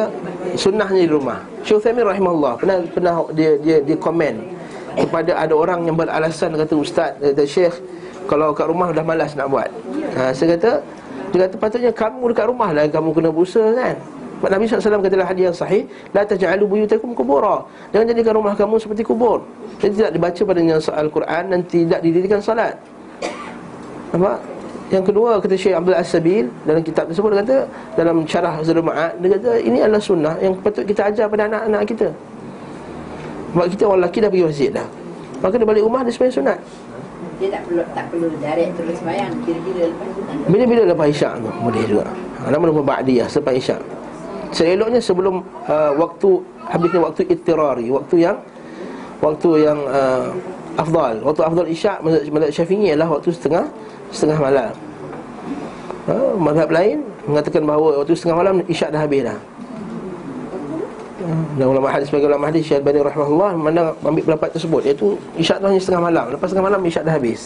sunnahnya di rumah. Syekh Uthaimin rahimahullah pernah pernah dia dia dia komen kepada ada orang yang beralasan kata ustaz, kata syekh, kalau kat rumah dah malas nak buat. Ha, saya kata dia kata patutnya kamu dekat rumah lah kamu kena berusaha kan. Nabi sallallahu alaihi wasallam kata dalam hadis yang sahih, la taj'alu buyutakum qubura. Jangan jadikan rumah kamu seperti kubur. Jadi tidak dibaca padanya Al-Quran dan tidak didirikan salat. Nampak? Yang kedua kata Syekh Abdul As-Sabil dalam kitab tersebut kata dalam syarah Zadul Ma'ad, dia kata ini adalah sunnah yang patut kita ajar pada anak-anak kita. Sebab kita orang lelaki dah pergi masjid dah. Maka dia balik rumah dia sembahyang sunat. Dia tak perlu tak perlu direct terus sembahyang kira-kira lepas sunat. Bila-bila lepas Isyak tu boleh juga. Lama-lama ba'diyah selepas Isyak. Seeloknya sebelum uh, waktu habisnya waktu ittirari, waktu yang waktu yang uh, afdal. Waktu afdal isyak mazhab Syafi'i ialah waktu setengah setengah malam. Ha, mazhab lain mengatakan bahawa waktu setengah malam isyak dah habis dah. Dan ulama hadis, sebagai ulama hadis, Syekh Al-Bani rahimahullah memandang ambil pendapat tersebut, iaitu isyak tu hanya setengah malam. Lepas setengah malam isyak dah habis.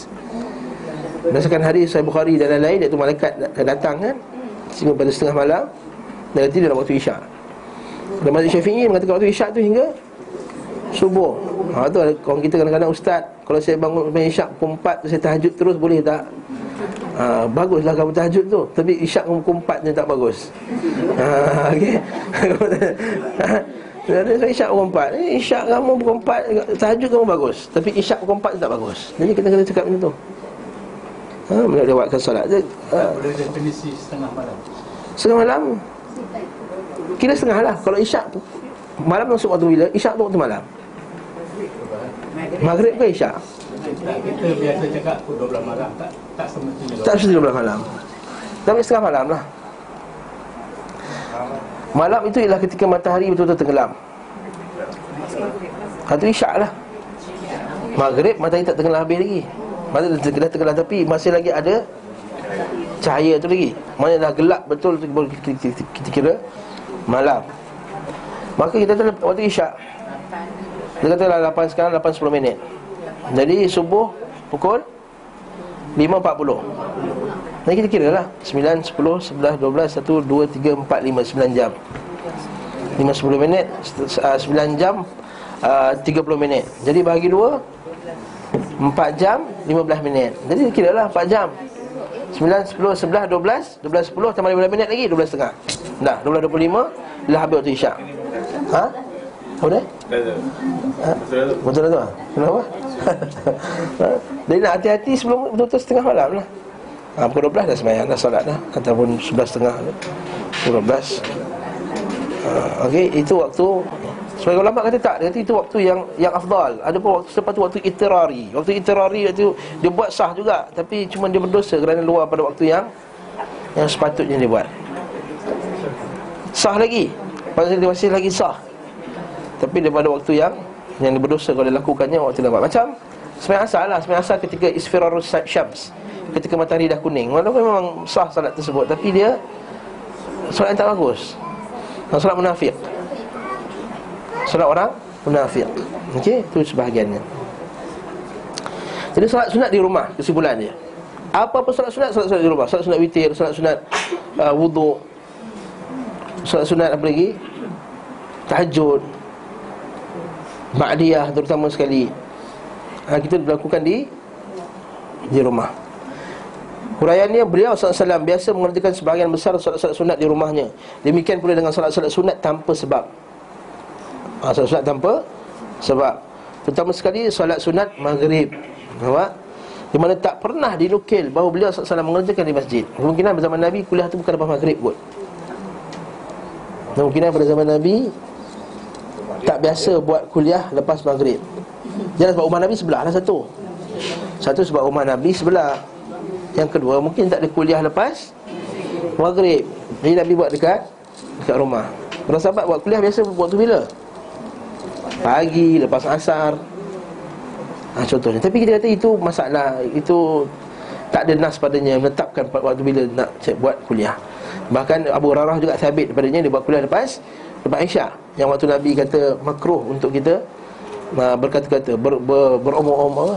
Berdasarkan hadis Sahih Bukhari dan lain-lain, iaitu malaikat datang kan sehingga pada setengah malam dan tidur dalam waktu isyak. Dan mazhab Syafi'i mengatakan waktu isyak tu hingga subuh. Ha, tu ada kawan kita kadang-kadang, ustaz, kalau saya bangun lepas isyak pukul empat saya tahajud terus boleh tak? Ha, baguslah kamu tahajud tu, tapi isyak pukul empat je tak bagus. Ha, okey. Jadi saya isyak pukul empat. Eh, isyak kamu pukul empat, tahajud kamu bagus, tapi isyak pukul empat tak bagus. Jadi kita kena cakap macam tu. Ha, melewatkan solat. Jadi definisi setengah malam. Setengah malam. Kira setengah lah. Kalau isyak malam masuk waktu bila? Isyak tu waktu malam. Maghrib ke isyak? Kita biasa cakap pukul dua belas malam. Tak tak semestinya dua belas. Tak semestinya dua belas malam. Tapi setengah malam lah. Malam itu ialah ketika matahari betul-betul tenggelam. Itu isyak lah. Maghrib matahari tak tenggelam habis lagi. Matahari dah tenggelam tapi masih lagi ada cahaya tu lagi. Maksudnya dah gelap betul kita kira malam. Maka kita tu waktu isyak dia katalah lapan, sekarang lapan sepuluh minit. Jadi subuh pukul lima empat puluh. Jadi kita kira lah sembilan, sepuluh, sebelas, dua belas, satu, dua, tiga, empat, lima, sembilan jam. lima sepuluh minit, sembilan jam, tiga puluh minit. Jadi bahagi dua, empat jam, lima belas minit. Jadi kira lah empat jam, sembilan, sepuluh, sebelas, dua belas, dua belas, sepuluh, tambah lima belas minit lagi, dua belas setengah. Dah, dua belas dua puluh lima dah habis waktu isyak. Ha? Boleh? Ha? Betul tu lah. Kenapa? Ha? Jadi nak hati-hati sebelum betul-betul setengah malam lah. Ha, pukul dua belas dah sembahyang dah, solat dah. Ataupun sebelas setengah, pukul dua belas. Ha, okey, itu waktu. Sebagai ulama kata tak, dia kata itu waktu yang yang afdal. Ada pun waktu selepas tu waktu itirari. Waktu itirari itu dia buat sah juga, tapi cuma dia berdosa kerana luar pada waktu yang yang sepatutnya dia buat. Sah lagi, pasal dia masih lagi sah, tapi daripada waktu yang yang dia berdosa kalau dia lakukannya waktu lambat. Macam sembahyang asar lah, sembahyang asar ketika isfirarus syams, ketika matahari dah kuning. Walaupun memang sah salat tersebut, tapi dia solat tak bagus. Solat munafik. Solat orang munafik. Okey, itu sebahagiannya. Jadi solat sunat di rumah kesimpulan dia. Apa-apa solat sunat, solat sunat di rumah. Solat sunat witir, solat sunat uh, wuduk, solat sunat apa lagi? Tahajud, ba'diyah terutama sekali. Ha, kita lakukan di di rumah. Huraiannya, beliau sallallahu alaihi wasallam biasa mengerjakan sebahagian besar solat-solat sunat di rumahnya. Demikian pula dengan solat-solat sunat tanpa sebab. Ha, solat sunat tanpa sebab, terutama sekali solat sunat maghrib. Nampak? Di mana tak pernah dinukil bahawa beliau sallallahu alaihi wasallam mengerjakan di masjid. Kemungkinan zaman Nabi kuliah tu bukan lepas maghrib kot. Kemungkinan pada zaman Nabi tak biasa buat kuliah lepas maghrib. Jangan sebab rumah Nabi sebelah lah satu. Satu sebab rumah Nabi sebelah. Yang kedua mungkin tak ada kuliah lepas maghrib. Jadi Nabi buat dekat dekat rumah. Para sahabat buat kuliah biasa waktu bila? Pagi, lepas asar. Ha, contohnya. Tapi kita kata itu masalah, itu tak ada nas padanya menetapkan waktu bila nak cek buat kuliah. Bahkan Abu Hurairah juga sabit daripadanya, dia buat kuliah lepas lepas isyak. Yang waktu Nabi kata makruh untuk kita ha, berkata-kata, ber, ber, beromong-omong,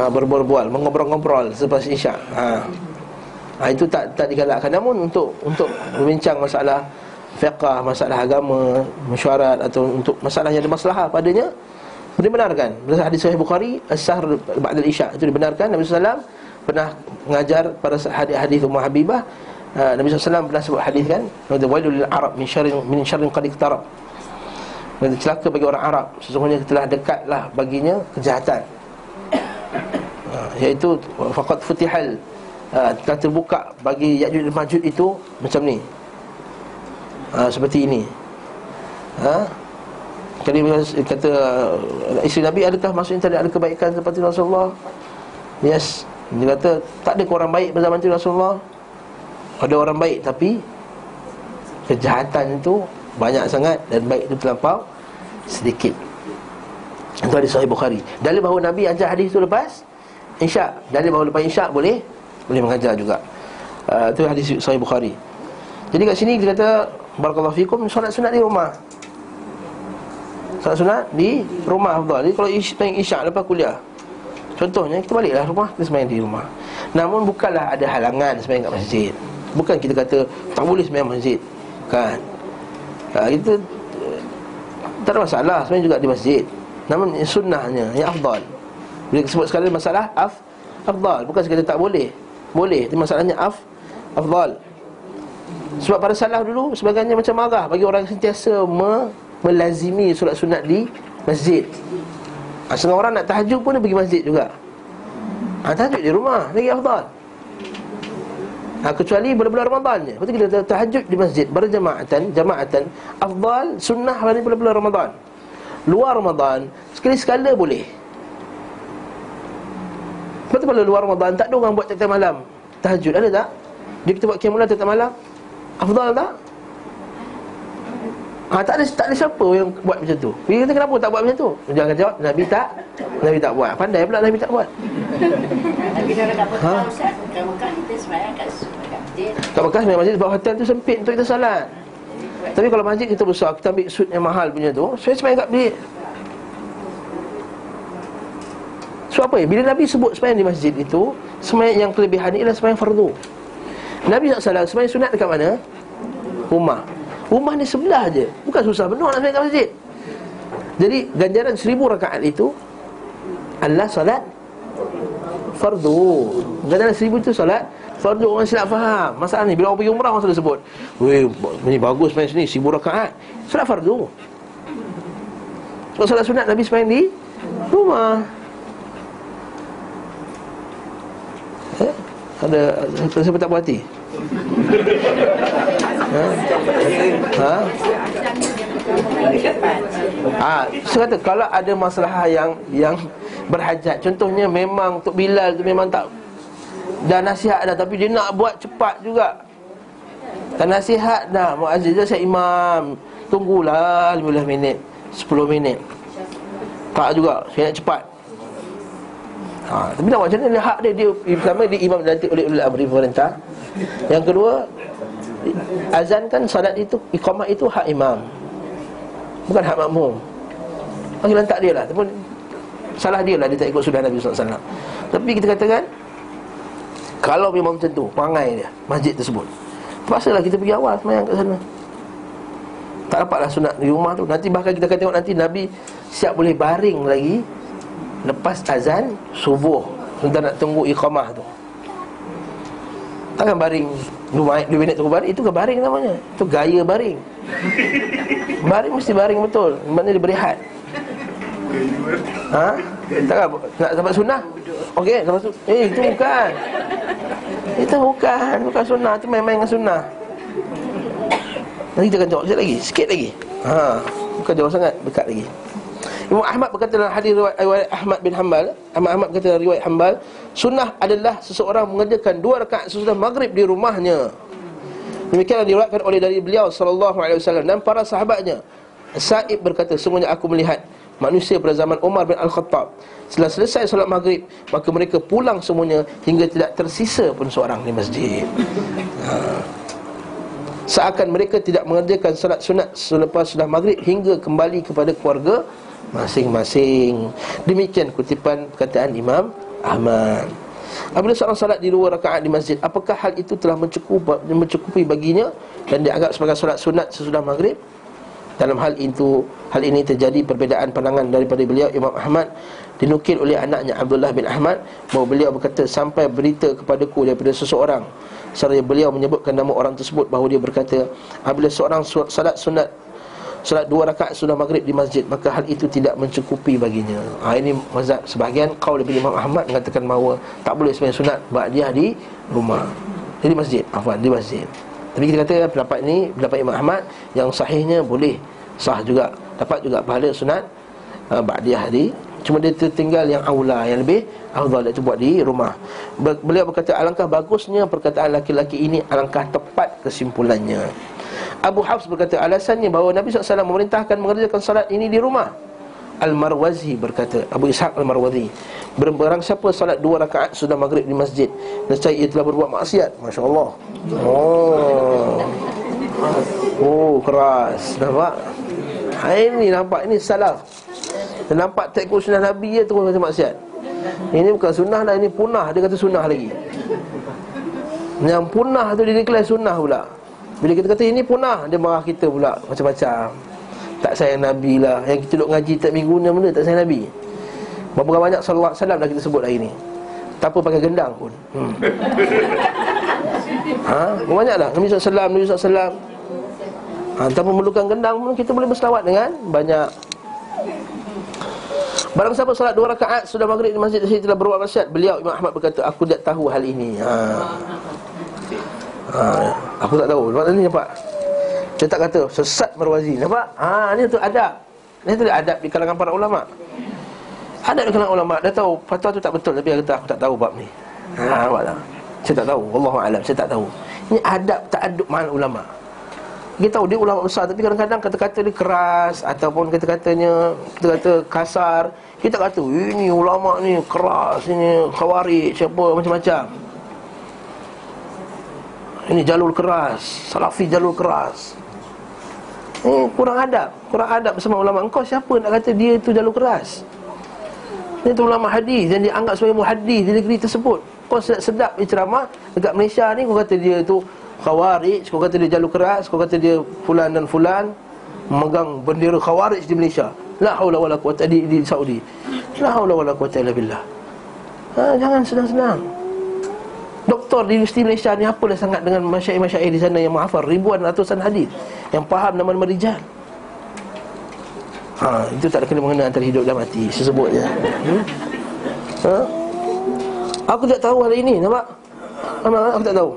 ha, berbual-bual, mengobrol-ngobrol selepas isyak. Ha. Ha, itu tak tak digalakkan. Namun untuk untuk membincang masalah fiqah, masalah agama, mesyuarat, atau untuk masalah yang ada masalah padanya, dibenarkan. Berdasarkan hadis Sahih Bukhari, as-sahr ba'da al-isya, itu dibenarkan. Nabi sallallahu alaihi wasallam pernah mengajar pada hadis Ummu Habibah. Ha, Nabi sallallahu alaihi wasallam pernah sebut hadis kan, wailul lil arab min syarrin min syarrin qad iqtarab, celaka bagi orang Arab, sesungguhnya telah dekatlah baginya kejahatan. Ha, iaitu faqad futihal, ha, telah terbuka bagi Ya'juj dan Ma'juj itu macam ni. Ha, seperti ini. Ha? Kali kata isteri Nabi, adakah maksudnya tak ada kebaikan seperti Rasulullah? Yes. Dia kata tak ada orang baik pada zaman Rasulullah. Ada orang baik tapi kejahatan itu banyak sangat dan baik itu terlampau sedikit. Itu ada Sahih Bukhari. Dalil bahawa Nabi ajar hadis itu lepas Isyak. Dalil bahawa lepas Isyak boleh boleh mengajar juga. uh, Itu hadis Sahih Bukhari. Jadi kat sini kita kata barakallahu fikum, solat sunat di rumah. Solat sunat di rumah afdal. Jadi kalau semayang Isyak lepas kuliah, contohnya kita baliklah rumah, kita semayang di rumah. Namun bukanlah ada halangan semayang kat masjid. Bukan kita kata tak boleh semayang masjid, kan? uh, Kita tak ada masalah semayang juga di masjid. Namun sunnahnya yang afdal. Bila sebut sekali masalah af afdal, bukan sekali tak boleh. Boleh, itu masalahnya af afdal. Sebab para salaf dulu sebagainya macam marah bagi orang yang sentiasa me, melazimi solat sunat di masjid. Setengah orang nak tahajud pun dia pergi masjid juga. Ha, tahajud di rumah lagi afdal. Ha, kecuali bulan-bulan Ramadan je. Lepas tu kita tahajud di masjid berjamaatan, jamaatan afdal sunnah pada bulan-bulan Ramadan. Luar Ramadan sekali-sekala boleh. Lepas tu kalau luar Ramadan tak ada orang buat tengah malam tahajud, ada tak? Dia kita buat qiyamul lail tengah malam, afdal tak? Ha, tak ada, tak ada siapa yang buat macam tu. Dia kata kenapa tak buat macam tu? Jangan jawab Nabi tak Nabi tak buat. Pandai pula Nabi tak buat. Nabi dah tak buat. Ustaz, kat Mekah kita sembahyang kat masjid. Kat Mekah memang masjid bawah hotel tu sempit untuk kita salat. Tapi kalau masjid kita besar, kita ambil suit yang mahal punya tu, saya semayang kat bilik. So apa ya? Bila Nabi sebut semayang di masjid itu, semayang yang kelebihan ni ialah semayang fardu. Nabi sallallahu alaihi wasallam semayang sunat dekat mana? Rumah. Rumah ni sebelah je. Bukan susah benar nak semayang kat masjid. Jadi ganjaran seribu rakaat itu adalah salat fardu. Ganjaran seribu itu salat fardu. Orang silap faham masalah ni. Bila orang pergi umrah, orang selalu sebut, weh, ni bagus main sini, seribu rakaat. Salat fardu. Sebab salat sunat Nabi semain di rumah. Eh? Ada, ada siapa tak puas hati? Ha? Ha? Ah, saya kata kalau ada masalah yang yang berhajat, contohnya memang untuk Bilal tu memang tak, dah nasihat dah tapi dia nak buat cepat juga. Dah nasihat dah, muazzin dah, saya imam, tunggulah lima belas minit, sepuluh minit. Tak juga, saya nak cepat. Ha, tapi nak buat macam mana? Hak dia, dia pertama dia imam dilantik oleh ulul amri pemerintah. Yang kedua, azan kan salat itu, iqamah itu hak imam, bukan hak makmum. Bagi lantak dia lah, tapi salah dia lah dia tak ikut sunnah Nabi sallallahu alaihi wasallam. Tapi kita katakan kalau memang macam tu, perangai dia masjid tersebut, terpaksalah kita pergi awal semayang kat sana. Tak dapatlah sunat di rumah tu. Nanti bahkan kita akan tengok nanti Nabi siap boleh baring lagi lepas azan subuh. Sudah nak tunggu iqamah tu, takkan baring dua minit tunggu baring. Itu ke baring namanya? Itu gaya baring. Baring mesti baring betul. Maksudnya dia berehat. Ha? Takkan nak dapat sunnah? Okey, lepas tu eh, itu bukan. Itu bukan, bukan sunnah. Itu main-main dengan sunnah. Nanti kita akan jawab sikit lagi, sikit lagi. Ha, bukan jauh sangat, dekat lagi. Imam Ahmad berkata dalam hadis riwayat Ahmad bin Hanbal, Imam Ahmad berkata dalam riwayat Hanbal, sunnah adalah seseorang mengerjakan dua rakaat sesudah maghrib di rumahnya. Demikian diriwayatkan oleh dari beliau sallallahu alaihi wasallam dan para sahabatnya. Sa'ib berkata, semuanya aku melihat manusia pada zaman Umar bin Al-Khattab, setelah selesai solat maghrib, maka mereka pulang semuanya hingga tidak tersisa pun seorang di masjid. Ha. Seakan mereka tidak mengerjakan solat sunat selepas sudah maghrib hingga kembali kepada keluarga masing-masing. Demikian kutipan perkataan Imam Ahmad. Apabila seorang solat di luar rakaat di masjid, apakah hal itu telah mencukupi, mencukupi baginya dan dianggap sebagai solat sunat sesudah maghrib? Dalam hal itu, hal ini terjadi perbezaan pandangan daripada beliau Imam Ahmad. Dinukil oleh anaknya Abdullah bin Ahmad bahawa beliau berkata, sampai berita kepadaku daripada seseorang, seraya beliau menyebutkan nama orang tersebut, bahawa dia berkata, apabila seorang salat sunat, salat dua rakaat sudah maghrib di masjid, maka hal itu tidak mencukupi baginya. Ha, ini mazhab sebahagian qaul daripada Imam Ahmad mengatakan bahawa tak boleh sembahyang sunat ba'diyah di rumah, di masjid, afwan, di masjid. Tapi kita kata pendapat ni, pendapat Imam Ahmad, yang sahihnya boleh sah juga, dapat juga pahala sunat uh, ba'diyah di. Cuma dia tertinggal yang aula, yang lebih afdal, iaitu buat di rumah. Ber- Beliau berkata, alangkah bagusnya perkataan laki-laki ini, alangkah tepat kesimpulannya. Abu Hafs berkata, alasannya bahawa Nabi sallallahu alaihi wasallam memerintahkan mengerjakan salat ini di rumah. Al-Marwazi berkata, Abu Ishaq Al-Marwazi, berbarang siapa salat dua rakaat sudah maghrib di masjid, nescaya ia telah berbuat maksiat. Masya Allah. Oh, oh keras. Nampak? Ini nampak, ini salaf. Nampak takut sunnah Nabi, dia terus kata maksiat. Ini bukan sunnah lah, ini punah. Dia kata sunnah lagi. Yang punah tu dia declare sunnah pula. Bila kita kata ini punah, dia marah kita pula macam-macam. Tak sayang Nabi lah. Yang kita duduk ngaji tak minggu ni benda tak sayang Nabi. Berapa banyak sallallahu alaihi wasallam dah kita sebut hari ni. Tak apa pakai gendang pun. Hmm. Ha, banyaklah Nabi sallallahu alaihi wasallam, Nabi sallallahu alaihi wasallam. Ha, tanpa memerlukan gendang pun kita boleh berselawat dengan banyak. Barang siapa solat dua rakaat sudah maghrib di masjid saya telah berbuat maksiat. Beliau Imam Ahmad berkata, aku tak tahu hal ini. Ha. Ha, aku tak tahu. Nampak ni nampak. Dia tak kata sesat Marwazi. Nampak? Ha, ni tu adab. Ni tu adab di kalangan para ulama. Adab di kalangan ulama. Dia tahu fatwa tu tak betul tapi dia kata aku tak tahu bab ni. Ha, nampak tak? Saya tak tahu. Wallahu a'lam. Saya tak tahu. Ini adab ta'addub ma'al ulama. Kita tahu dia ulama besar tapi kadang-kadang kata-kata dia keras ataupun kata-katanya kata-kata kasar. Kita kata ini ulama ni keras, ini khawarij, siapa macam-macam. Ini jalur keras, salafi jalur keras. Ini kurang adab, kurang adab bersama ulama. Engkau siapa nak kata dia tu jalur keras? Dia tu ulama hadis dan dianggap sebagai muhaddis di negeri tersebut. Kau sedap-sedap dia ceramah dekat Malaysia ni, kau kata dia tu khawarij, kau kata dia jalur keras, kau kata dia fulan dan fulan memegang bendera khawarij di Malaysia. La haula wala quwwata di, di Saudi. La haula wala quwwata illa billah. Ha, jangan senang-senang. Doktor di Universiti Malaysia ni apalah sangat dengan masyaikh-masyaikh di sana yang menghafal ribuan ratusan hadis, yang faham nama-nama rijal. Ha, itu tak ada kena mengena antara hidup dan mati sesebutnya. Hmm? Ha? Aku tak tahu hal ini, nampak? Aku tak tahu.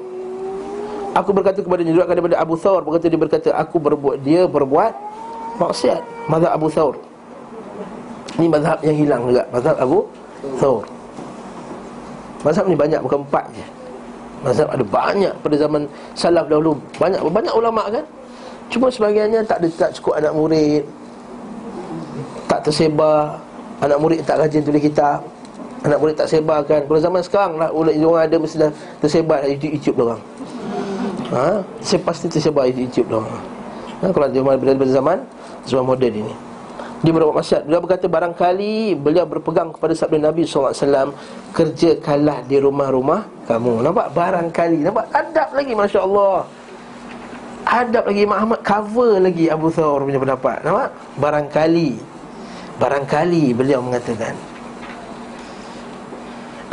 Aku berkata kepada dia daripada Abu Thawr, berkata dia berkata aku berbuat dia berbuat maksiat. Mazhab Abu Thawr. Ini mazhab yang hilang juga, mazhab Abu Thawr. Mazhab ni banyak, bukan empat je. Mazhab ada banyak pada zaman salaf dahulu. Banyak banyak ulama kan. Cuma sebagiannya tak ada, tak cukup anak murid. Tak tersebar, anak murid tak rajin tulis kitab. Anak murid tak sebarkan. Kalau zaman sekarang lah orang ada mesti dah tersebar di YouTube dia orang. Ha, saya pasti tersebar di YouTube dah. Ha, kalau dia berada zaman zaman moden ini. Dia berbuat maksiat. Beliau berkata barangkali beliau berpegang kepada sabda Nabi sallallahu alaihi wasallam, kerjakanlah di rumah-rumah kamu. Nampak barangkali, nampak adab lagi masya-Allah. Adab lagi Imam Ahmad cover lagi Abu Thawr punya pendapat. Nampak? Barangkali. Barangkali beliau mengatakan.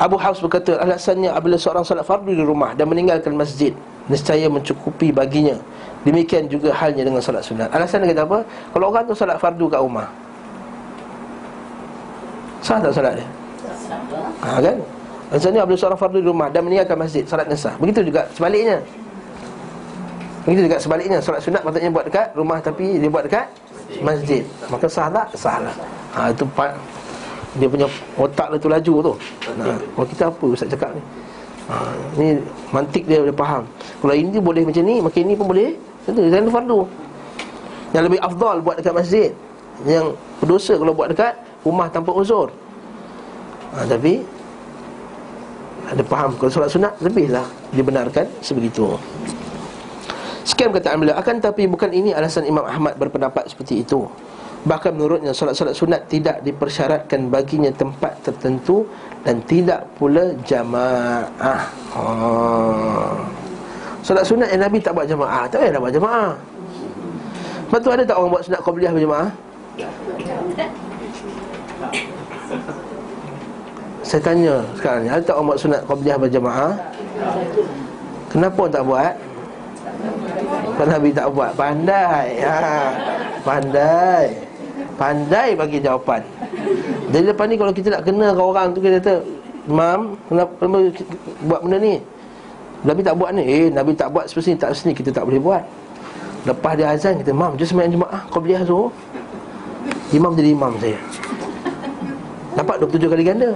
Abu Hafs berkata alasannya apabila seorang solat fardu di rumah dan meninggalkan masjid, nescaya mencukupi baginya. Demikian juga halnya dengan solat sunat. Alasan dia kata apa? Kalau orang tu solat fardu kat rumah, sah tak solat dia? Ha, kan? Alasannya apabila seorang fardu di rumah dan meninggalkan masjid, solatnya sah. Begitu juga sebaliknya. Begitu juga sebaliknya. Solat sunat patutnya buat dekat rumah tapi dia buat dekat masjid. Maka sah tak? Sah lah. Ha, itu part. Dia punya otak dia tu laju tu. Nah, kalau kita apa ustaz cakap ni? Ha, ni mantik dia boleh faham. Kalau ini boleh macam ni, maka ini pun boleh. Itu zain fardu. Yang lebih afdal buat dekat masjid. Yang berdosa kalau buat dekat rumah tanpa uzur. Ha, tapi ada faham kalau solat sunat lebihlah dibenarkan sebegitu. Sekian kata Amla, akan tapi bukan ini alasan Imam Ahmad berpendapat seperti itu. Bahkan menurutnya solat-solat sunat tidak dipersyaratkan baginya tempat tertentu dan tidak pula jamaah. Ha. Solat sunat yang Nabi tak buat jamaah, tak payah nak buat jamaah. Lepas tu ada tak orang buat sunat qabliyah berjamaah? Saya tanya sekarang, ada tak orang buat sunat qabliyah berjamaah? Kenapa orang tak buat? Kalau Nabi tak buat, pandai. Ha. Pandai. Pandai bagi jawapan. Jadi lepas ni kalau kita nak kena ke orang tu, kita kata Mam, kenapa buat benda ni? Nabi tak buat ni. Eh, Nabi tak buat seperti ni, tak seperti ni, kita tak boleh buat. Lepas dia azan, kita Mam, just main jemaah, qabliyah suruh. Imam jadi imam saya. Dapat dua puluh tujuh kali ganda.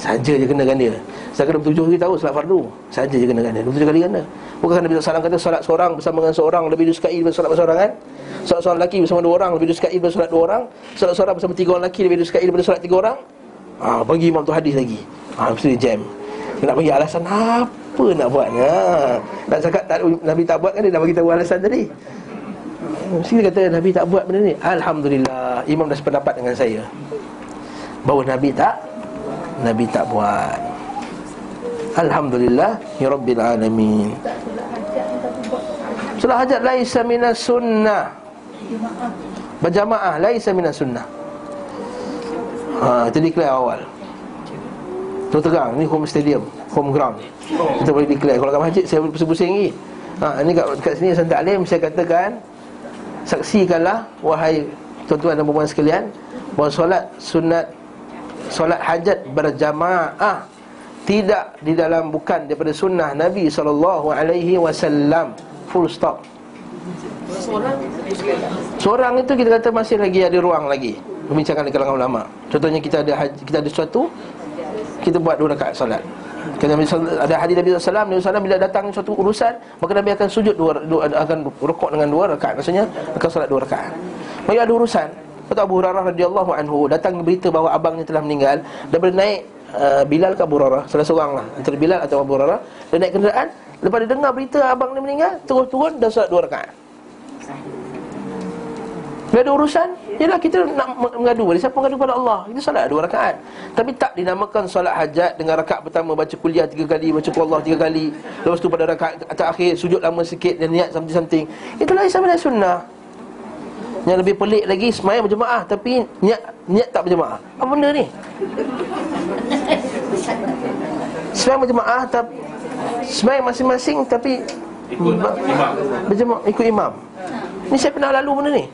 Saja je kena ganda. Sedangkan dua puluh tujuh kita tahu solat fardu. Saja je kena ganda. dua puluh tujuh kali ganda. Bukan Nabi sallallahu alaihi wasallam kata solat seorang bersama dengan seorang lebih disukai daripada solat bersama seorang kan? Solat seorang lelaki bersama dua orang lebih disukai daripada solat dua orang. Solat seorang bersama tiga orang lelaki lebih disukai daripada solat tiga orang. Ha, bagi imam tu hadis lagi. Ha, mesti jam. Nak bagi alasan apa nak buat? Ha, nak cakap tak, Nabi tak buat kan, dia dah bagi tahu alasan tadi. Mesti dia kata Nabi tak buat benda ni. Alhamdulillah, imam dah sependapat dengan saya bahawa Nabi tak Nabi tak buat. Alhamdulillah ya rabbil alamin. Solat hajat laisa minas sunnah. Berjamaah laisa minas sunnah. Ha, itu declare awal. Terus terang, ni home stadium, home ground. Kita boleh declare. Kalau kat masjid saya pusing-pusing lagi. Ha, ni kat, kat sini Ustaz Taklim saya katakan, saksikanlah wahai tuan-tuan dan puan-puan sekalian, bahawa solat sunat, solat hajat berjamaah tidak di dalam, bukan daripada sunnah Nabi sallallahu alaihi wasallam. Full stop. Seorang itu kita kata masih lagi ada ruang lagi pembincangan di kalangan ulama. Contohnya kita ada haji, kita ada sesuatu, kita buat dua rakaat solat. Kata Nabi sallallahu alaihi wasallam, ada hadis Nabi sallallahu alaihi wasallam, Nabi sallallahu alaihi wasallam bila datang suatu urusan, maka Nabi akan sujud dua, dua, akan rukuk dengan dua rakaat. Maksudnya akan solat dua rakaat. Bila ada urusan, kata Abu Hurairah radhiyallahu anhu, datang berita bahawa abangnya telah meninggal. Daripada naik uh, Bilal ke Abu Hurairah, salah seorang lah antara Bilal atau Abu Hurairah, dia naik kenderaan, lepas dia dengar berita abang dia meninggal, terus turun dan solat dua rakaat. Bila ada urusan, ialah kita nak mengadu. Siapa mengadu kepada Allah? Kita solat dua rakaat. Tapi tak dinamakan solat hajat dengan rakaat pertama baca kuliah tiga kali, baca Allah tiga kali, lepas tu pada rakaat terakhir sujud lama sikit dan niat something-something. Itulah Islam dan sunnah. Yang lebih pelik lagi, semayang berjemaah tapi niat niat tak berjemaah. Apa benda ni? Semayang berjemaah tapi semayang masing-masing tapi ikut imam. Berjemaah ikut imam. Ni saya pernah lalu benda ni.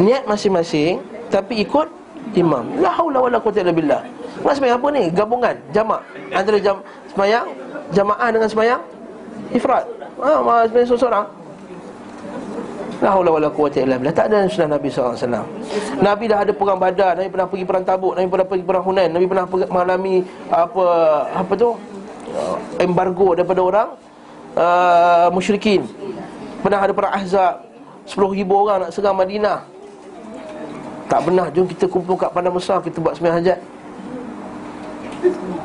Niat masing-masing tapi ikut imam. La haula wala quwwata illa billah. Nak semayang apa ni? Gabungan, jamak. Antara jam semayang jamaah dengan semayang ifrad. Ah, ha, semayang seorang. La haula wala quwwata illa billah. Tak ada sunnah Nabi sallallahu alaihi wasallam. Nabi dah ada perang Badar, Nabi pernah pergi perang Tabuk, Nabi pernah pergi perang Hunain, Nabi pernah mengalami apa apa tu? Embargo daripada orang uh, musyrikin. Pernah ada perang Ahzab, sepuluh ribu orang nak serang Madinah. Tak pernah jom kita kumpul kat Padang Besar kita buat sembahyang hajat.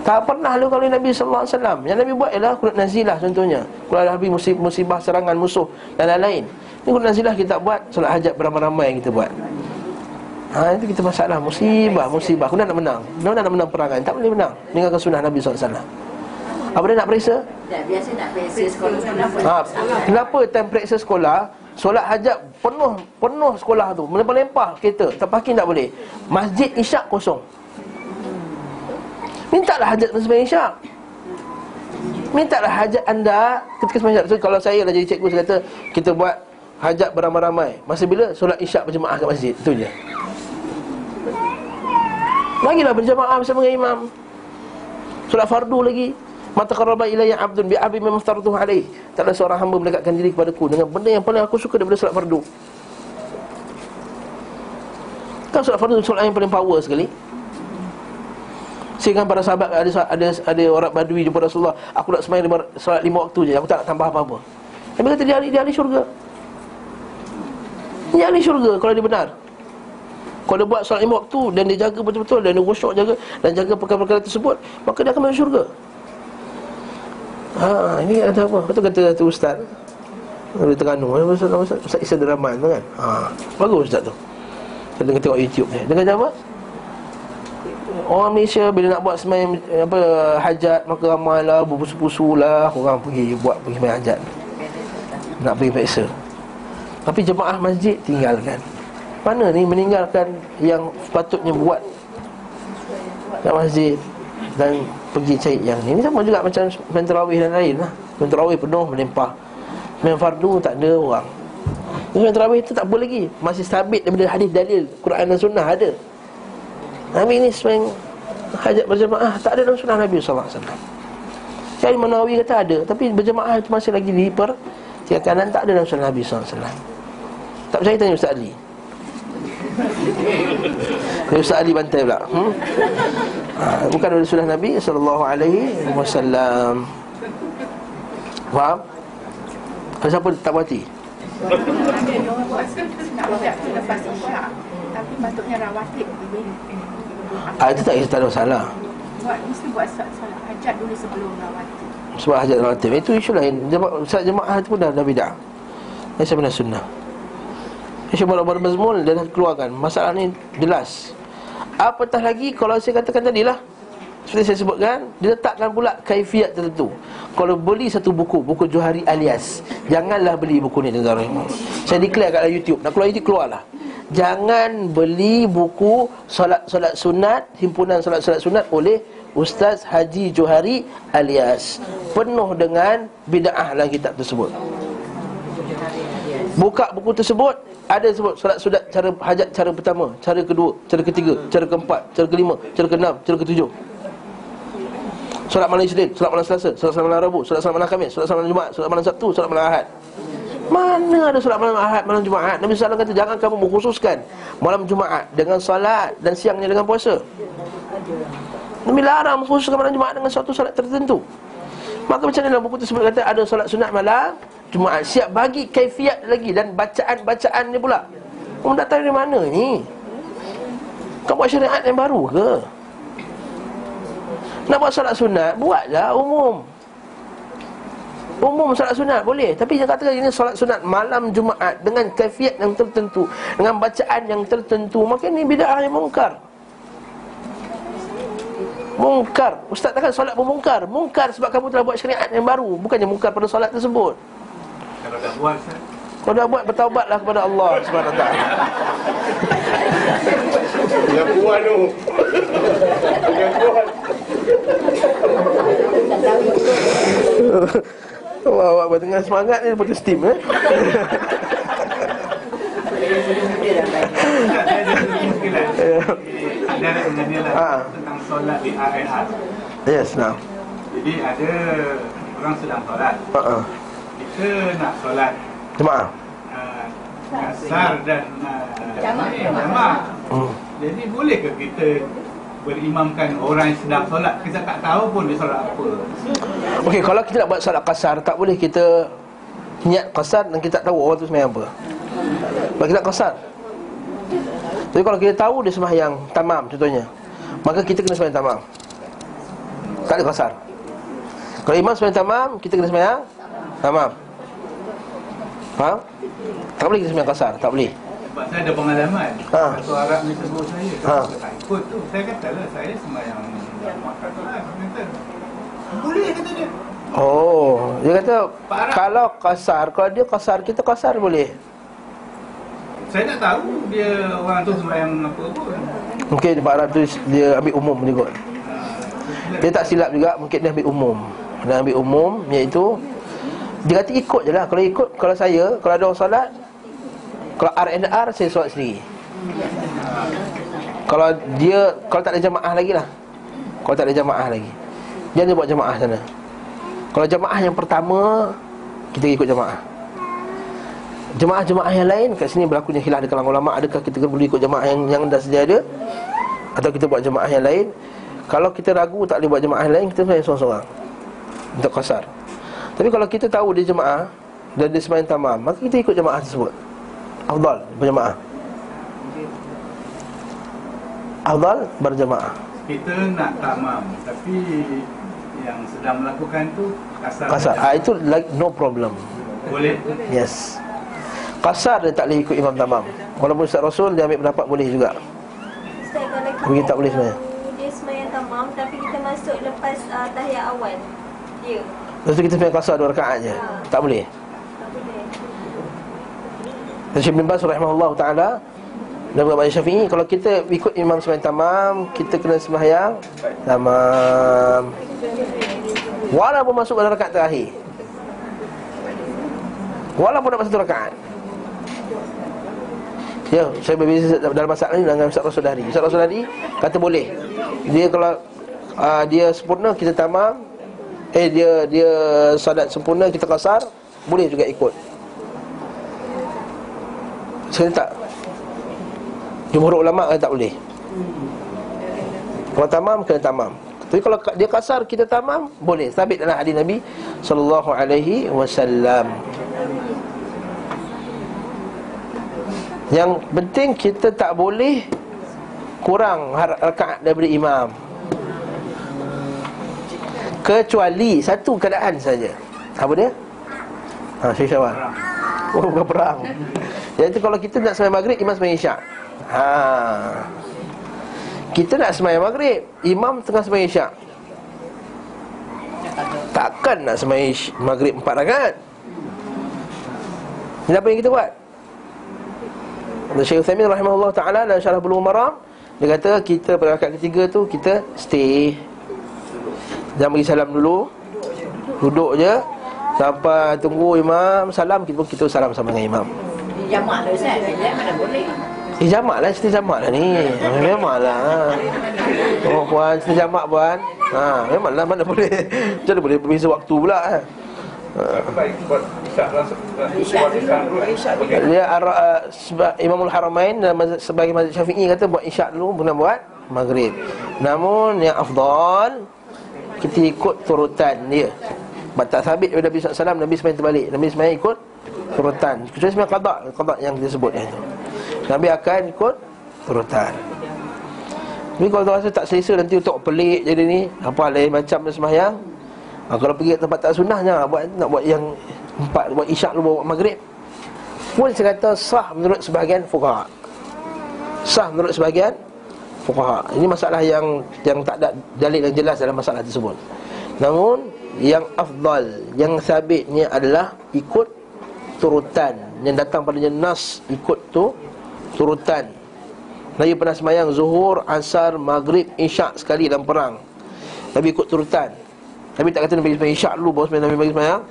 Tak pernah lalu kalau Nabi sallallahu alaihi wasallam. Yang Nabi buat ialah qunut nazilah contohnya. Kalau Nabi musibah serangan musuh dan lain-lain. Ini qunut nazilah kita buat, solat hajat beramai-ramai yang kita buat. Ha, itu kita masalah musibah, musibah. Kau nak menang. Kau nak menang perangan, tak boleh menang dengan sunnah Nabi sallallahu alaihi wasallam. Apa dia nak periksa? Tak biasa nak periksa sekolah. Ha, kenapa time periksa sekolah? Solat hajat penuh penuh sekolah tu, melempar-lempar kereta, terparking tak boleh. Masjid Ishaq kosong. Mintalah hajat sembahyang Ishaq. Mintalah hajat anda ketika sembahyang. So, kalau saya lah jadi cikgu, saya kata kita buat hajat beramai-ramai. Masa bila? Solat Ishaq berjemaah kat masjid. Itu je. Lagilah berjemaah bersama dengan imam. Solat fardu lagi. Mata qaraba ilayya 'abdun bi abi mimma aftaratuhu alayh. Tak ada seorang hamba mendekatkan diri kepadaku dengan benda yang paling aku suka daripada solat fardu. Kan solat fardu solat yang paling power sekali. Sehingga para sahabat ada ada ada orang Badui jumpa Rasulullah, aku nak sembahyang lima, solat lima waktu je, aku tak nak tambah apa-apa. Nabi kata dia ahli, dia ahli syurga. Dia ahli syurga kalau dia benar. Kalau dia buat solat lima waktu dan dia jaga betul-betul dan dia khusyuk jaga dan jaga perkara-perkara tersebut, maka dia akan masuk syurga. Ha, ini kata apa? Kata kata tu ustaz. Dari Terengganu. Ustaz Ustaz Ustaz Isa Deraman tu kan. Ha, bagus ustaz tu. Kita tengok, tengok YouTube ni. Dia kata apa? Orang Malaysia bila nak buat sembahyang apa hajat, maka ramailah berpusu-pusulah orang pergi buat pergi sembahyang hajat. Nak pergi periksa. Tapi jemaah masjid tinggalkan. Mana ni meninggalkan yang sepatutnya buat kat masjid dan pergi cari yang ni. Ini sama juga macam main tarawih dan lain lah. Main tarawih penuh melimpah. Main fardu tak ada orang. Main tarawih tu tak boleh lagi. Masih sabit daripada hadis dalil Quran dan sunnah ada. Nabi ni sering hajat berjemaah tak ada dalam sunnah Nabi sallallahu alaihi wasallam. Syekh Al-Bani kata ada, tapi berjemaah itu masih lagi dipertiadakan, tak ada dalam sunnah Nabi sallallahu alaihi wasallam. Tak percaya tanya Ustaz Ali. Jadi Ustaz Ali bantai pula. hmm? ha, Bukan dari sunnah Nabi sallallahu alaihi wasallam. Faham? Kalau siapa tak puas hati? Tapi patutnya rawatib. Ah, itu tak ada masalah. Buat mesti buat solat hajat dulu sebelum rawatib. Sebab hajat rawatib itu isu lain. Solat jemaah itu pun dah, dah bidah. Ini sebenarnya sunnah. Syekh Umar Bazmul dia dah keluarkan masalah ni jelas. Apatah lagi kalau saya katakan tadilah, seperti saya sebutkan, dia letakkan pula kaifiat tertentu. Kalau beli satu buku, buku Johari Alias, janganlah beli buku ni tuan-tuan. Saya declare kat YouTube, nak keluar YouTube keluarlah. Jangan beli buku solat-solat sunat, himpunan solat-solat sunat oleh Ustaz Haji Johari Alias. Penuh dengan bid'ah dalam kitab tersebut. Buka buku tersebut, ada sebut solat-solat cara hajat cara pertama, cara kedua, cara ketiga, cara keempat, cara kelima, cara keenam, cara ketujuh. Solat malam Isnin, solat malam Selasa, solat malam Rabu, solat malam Khamis, solat malam Jumaat, solat malam Sabtu, solat malam Ahad. Mana ada solat malam Ahad, malam Jumaat? Nabi sallallahu alaihi wasallam kata jangan kamu mengkhususkan malam Jumaat dengan solat dan siangnya dengan puasa. Nabi larang mengkhususkan malam Jumaat dengan suatu solat tertentu. Maka macam mana buku tersebut kata ada solat sunat malam Jumaat, siap bagi kaifiat lagi dan bacaan-bacaan ni pula. Kamu tak tahu dari mana ni? Kau buat syariat yang baru ke? Nak buat solat sunat, buatlah umum. Umum solat sunat boleh. Tapi dia katakan ini solat sunat malam Jumaat dengan kaifiat yang tertentu, dengan bacaan yang tertentu, maka ni bid'ah yang mungkar. Mungkar. Ustaz takkan solat pun mungkar. Mungkar sebab kamu telah buat syariat yang baru, bukannya mungkar pada solat tersebut. Kalau dah buat, kau dah buat, bertaubatlah kepada Allah Subhanahu Wa Taala. Ya buat tu. Ya buat. Wah, wah, bertengah semangat ni putus tim eh. Ada ah. tentang solat di R N H. Yes, now. Jadi ada orang sedang solat. Uh-uh. Kita nak solat jemaah uh, asar dan jemaah uh, hmm. Jadi boleh ke kita berimamkan orang yang sedang solat? Kita tak tahu pun dia solat apa. Okey, kalau kita nak buat solat qasar, tak boleh kita niat qasar dan kita tak tahu orang tu sembahyang apa. Sebab kita nak qasar. Tapi kalau kita tahu dia sembahyang tamam contohnya, maka kita kena sembahyang tamam, tak ada qasar. Kalau imam sembahyang tamam, kita kena sembahyang tamam. Faham? Tak boleh kita sembahyang qasar, tak boleh. Sebab saya ada pengalaman. Ha. Satu Arab ni tegur saya. Ha. Tak ikut tu. Saya katalah saya sembahyang makan solat. Boleh kata dia. Oh, dia kata Pak kalau qasar, kalau dia qasar, kita qasar boleh. Saya tak tahu dia orang tu sembahyang apa pun. Mungkin Pak Arab tu dia ambil umum juga. Dia tak silap juga, mungkin dia ambil umum. Dia ambil umum iaitu dia kata ikut je lah. Kalau ikut, kalau saya, kalau ada orang solat, kalau R N R saya solat sendiri. Kalau dia, kalau tak ada jemaah lagi lah, kalau tak ada jemaah lagi, dia ada buat jemaah sana. Kalau jemaah yang pertama, kita ikut jemaah. Jemaah-jemaah yang lain, kat sini berlakunya khilaf di kalangan ulama, adakah kita boleh ikut jemaah yang, yang dah sedia ada, atau kita buat jemaah yang lain? Kalau kita ragu tak boleh buat jemaah yang lain, kita sebenarnya seorang-seorang untuk qasar. Tapi kalau kita tahu dia jemaah dan dia sembahyang tamam, maka kita ikut jemaah tersebut. Afdal berjemaah. Afdal berjemaah. Kita nak tamam, tapi yang sedang melakukan tu kasar. Kasar, ah, itu like no problem. Boleh? Yes. Kasar dia tak boleh ikut imam tamam. Walaupun Ustaz Rasul dia ambil pendapat boleh juga. Kita tak boleh sebenarnya. Dia sembahyang tamam, tapi kita masuk lepas uh, tahiyat awal dia. Lepas tu kita sembahyang kasar dua rakaat je. Ha. Tak boleh. Syekh bin Basrah rahimahullahu taala dan Imam Syafi'i, kalau kita ikut imam sembahyang tamam, kita kena sembahyang tamam walaupun masuk pada rakaat terakhir, walaupun dapat satu rakaat. Ya, saya berbeza dalam masalah ni dengan Ustaz Rasul Dari. Ustaz Rasul Dari kata boleh. Dia kalau uh, dia sempurna kita tamam, eh dia dia solat sempurna kita qasar, boleh juga ikut. Saya tak Jumhur ulama' kata tak boleh. Kalau tamam, kena tamam. Tapi kalau dia kasar, kita tamam, boleh. Sabit dalam hadis Nabi sallallahu alaihi wasallam. Yang penting kita tak boleh kurang rakaat daripada imam, kecuali satu keadaan saja. Apa dia? Ha, Syekh Syawal. Oh, bukan perang. Iaitu kalau kita nak sembahyang maghrib, imam sembahyang isyak. Ha. Kita nak sembahyang maghrib, imam tengah sembahyang isyak. Takkan nak sembahyang maghrib empat rakaat. Jadi apa yang kita buat? Syekh Uthaymin rahimahullah ta'ala dan syarah Bulughul Maram, dia kata kita pada rakaat ketiga tu kita stay. Jangan bagi salam dulu, duduk je sampai tunggu imam salam, kita pun kita salam sama dengan imam. Jamak lah Ustaz, jamak mana boleh. Eh jamak lah, cerita jamak lah ni. Memang lah. Oh puan, cerita jamak puan. Ha, memang lah mana boleh. Macam mana boleh berbeza waktu pula eh. Dia uh, sebab Imamul Haramain sebagai mazhab Syafi'i kata buat isyak dulu, bukan buat maghrib. Namun yang afdal kita ikut turutan dia. Sebab tak sabit daripada Nabi sallallahu alaihi wasallam, Nabi sembahyang terbalik. Nabi sembahyang ikut turutan, kecuali sembahyang qada, qada yang kita sebut itu. Nabi akan ikut turutan. Tapi kalau tak rasa tak selesa nanti untuk pelik jadi ni, apa lain macam sembahyang. Ha, kalau pergi ke tempat tak sunnah, janganlah buat, nak buat yang empat, buat isyak dulu, buat maghrib. Pun saya kata sah menurut sebahagian fuqaha. Sah menurut sebahagian fuqaha. Ini masalah yang yang tak ada dalil yang jelas dalam masalah tersebut. Namun yang afdal, yang sabitnya adalah ikut turutan yang datang padanya nas, ikut tu turutan. Nabi pernah sembahyang zuhur, asar, maghrib, isyak sekali dalam perang. Nabi ikut turutan. Nabi tak kata Nabi sembahyang isyak dulu baru sembahyang Nabi bagi sembahyang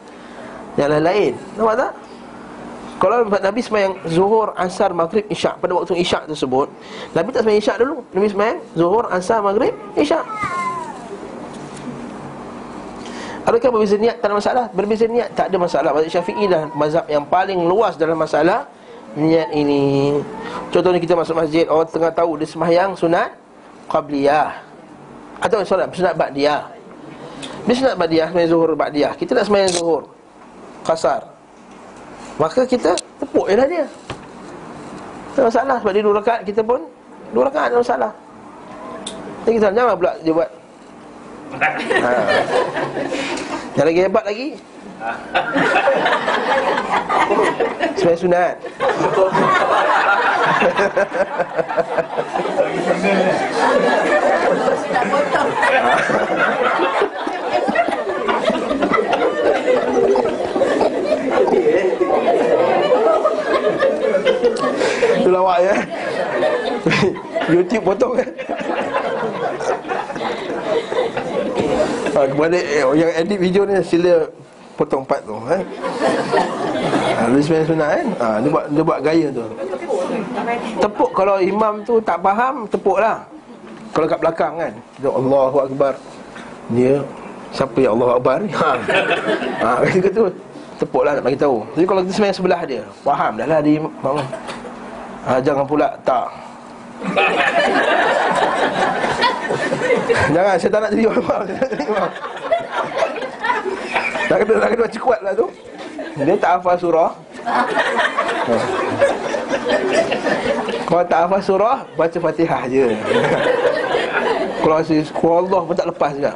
yang lain-lain. Nampak tak? Kalau Nabi sembahyang zuhur, asar, maghrib, isyak pada waktu isyak tersebut, Nabi tak sembahyang isyak dulu. Nabi sembahyang zuhur, asar, maghrib, isyak. Adakah berbeza niat? Tak ada masalah. Berbeza niat tak ada masalah. Mazhab Syafi'i dah mazhab yang paling luas dalam masalah niat ini. Contohnya kita masuk masjid, orang tengah tahu dia sembahyang sunat qabliyah atau sunat, sunat ba'diyah. Dia sunat ba'diyah, sembahyang zuhur ba'diyah. Kita nak sembahyang zuhur qasar, maka kita tepuk je lah dia. Tak masalah, sebab dia dua rakaat, kita pun dua rakaat, tak masalah. Jadi kita janganlah pula dia buat ha. Yang lagi hebat lagi sembahyang sunat. Itu lawak ya. YouTube potong kan. Ha, kepada eh, yang edit video ni sila potong part tu eh. Ha, sebenarnya sunat kan. Ha, dia buat dia buat gaya tu. Tepuk kalau imam tu tak faham, tepuklah. Kalau kat belakang kan, dia Allahu akbar. Dia siapa ya Allahu akbar? Ha. Ha, kata tu tepuklah nak bagi tahu. Jadi kalau kita sebenarnya sebelah dia, faham dahlah dia imam. Ha, jangan pula tak. Jangan, saya tak nak jadi imam. Tak kena, tak kena baca kuat lah tu. Dia tak hafal surah. Ha. Kalau tak hafal surah, baca Fatihah je. Kalau asyik, Allah pun tak lepas juga.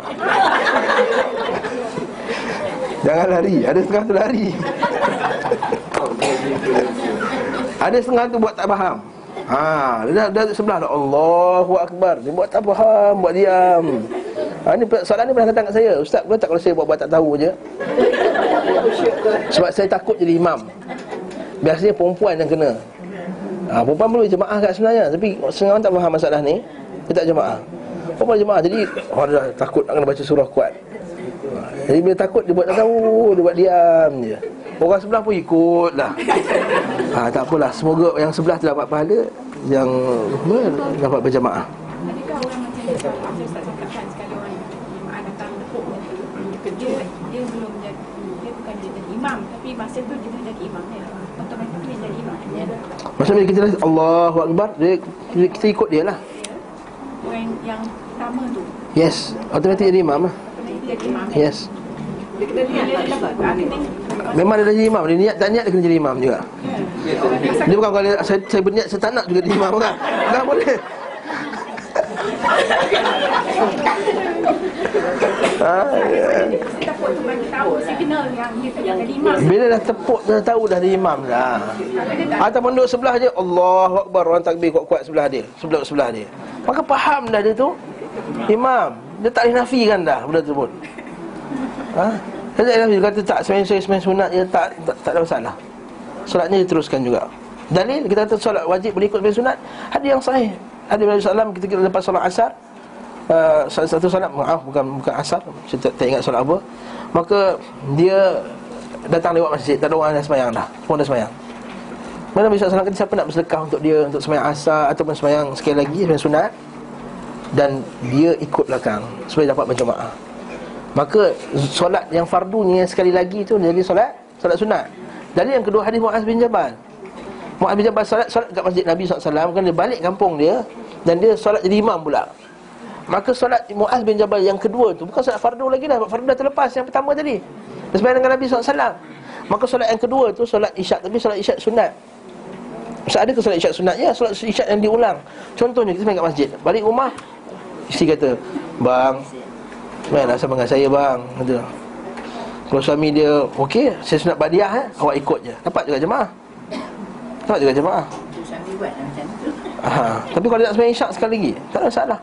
Jangan lari, ada setengah tu lari. Ada setengah tu buat tak faham. Ha, dia dah sebelah dah Allahu akbar. Dia buat tak faham, buat diam. Ha, ni soalan ni pernah datang kat saya. Ustaz, boleh tak kalau saya buat-buat tak tahu je? Sebab saya takut jadi imam. Biasanya perempuan yang kena. Ha, perempuan perlu jemaah kat sebenarnya, tapi senang tak faham masalah ni. Dia tak jemaah. Perempuan jemaah jadi orang dah takut nak kena baca surah kuat. Ha, jadi bila takut dia buat tak tahu, dia buat diam je. Orang sebelah pun ikut lah. Ha, tak apalah, semoga yang sebelah tu dapat pahala, yang dapat berjamaah. Adakah orang macam Ustaz cakapkan sekali orang jemaah datang ikut dia kerja, dia belum jadi, dia bukan dia jadi imam, tapi masa tu dia dah jadi imam dia. Automatik dia jadi imam dia. Macam bila kita dah Allahu Akbar, dia, kita ikut dia lah. Yang, yang pertama tu. Yes, automatik jadi imam lah. Jadi imam. Yes. Dia kena niat tak dapat. Memang dia dah jadi imam, dia niat tak niat dia kena jadi imam juga. Dia bukan kalau saya, saya berniat saya tak nak juga jadi imam kan. Tak boleh. Bila dah tepuk dah tahu dah dia imam dah. Ataupun duduk sebelah je Allahu Akbar, orang takbir kuat-kuat sebelah dia, sebelah sebelah dia. Maka faham dah dia tu imam. Dia tak boleh nafikan dah benda tu pun. Ha? Dia tak boleh kata tak sembahyang sunat dia tak, tak tak ada masalah. Solatnya diteruskan juga. Dalil kita kata solat wajib boleh ikut sembahyang sunat, hadis yang sahih. Ada Nabi sallallahu alaihi wasallam kita kira lepas solat asar, uh, satu solat maaf bukan bukan asar, saya tak, tak ingat solat apa. Maka dia datang lewat masjid, tak ada orang dah sembahyang dah. Semua dah sembahyang. Mana Nabi sallallahu alaihi wasallam kata siapa nak bersedekah untuk dia untuk sembahyang asar ataupun sembahyang sekali lagi sembahyang sunat dan dia ikut belakang supaya dapat berjemaah. Maka solat yang fardunya sekali lagi tu jadi solat solat sunat. Dalil yang kedua hadis Muaz bin Jabal. Muaz bin Jabal solat, solat dekat masjid Nabi sallallahu alaihi wasallam. Kan dia balik kampung dia dan dia solat jadi imam pula. Maka solat Muaz bin Jabal yang kedua tu bukan solat fardu lagi dah. Fardu dah terlepas yang pertama tadi. Dia sembahyang dengan Nabi sallallahu alaihi wasallam. Maka solat yang kedua tu solat isyak. Tapi solat isyak sunat. Maksud ada ke solat isyak sunat? Ya, solat isyak yang diulang. Contohnya kita sembahyang kat masjid, balik rumah isteri kata, "Bang, sembahyanglah sama dengan saya bang." Kata. Kalau suami dia, "Okey, saya sunat badiah eh, awak ikut je." Dapat juga jemaah. Tak juga jemaah. Suami buat macam tu. Ha, tapi kalau dia nak sembahyang isyak sekali lagi, tak ada masalah.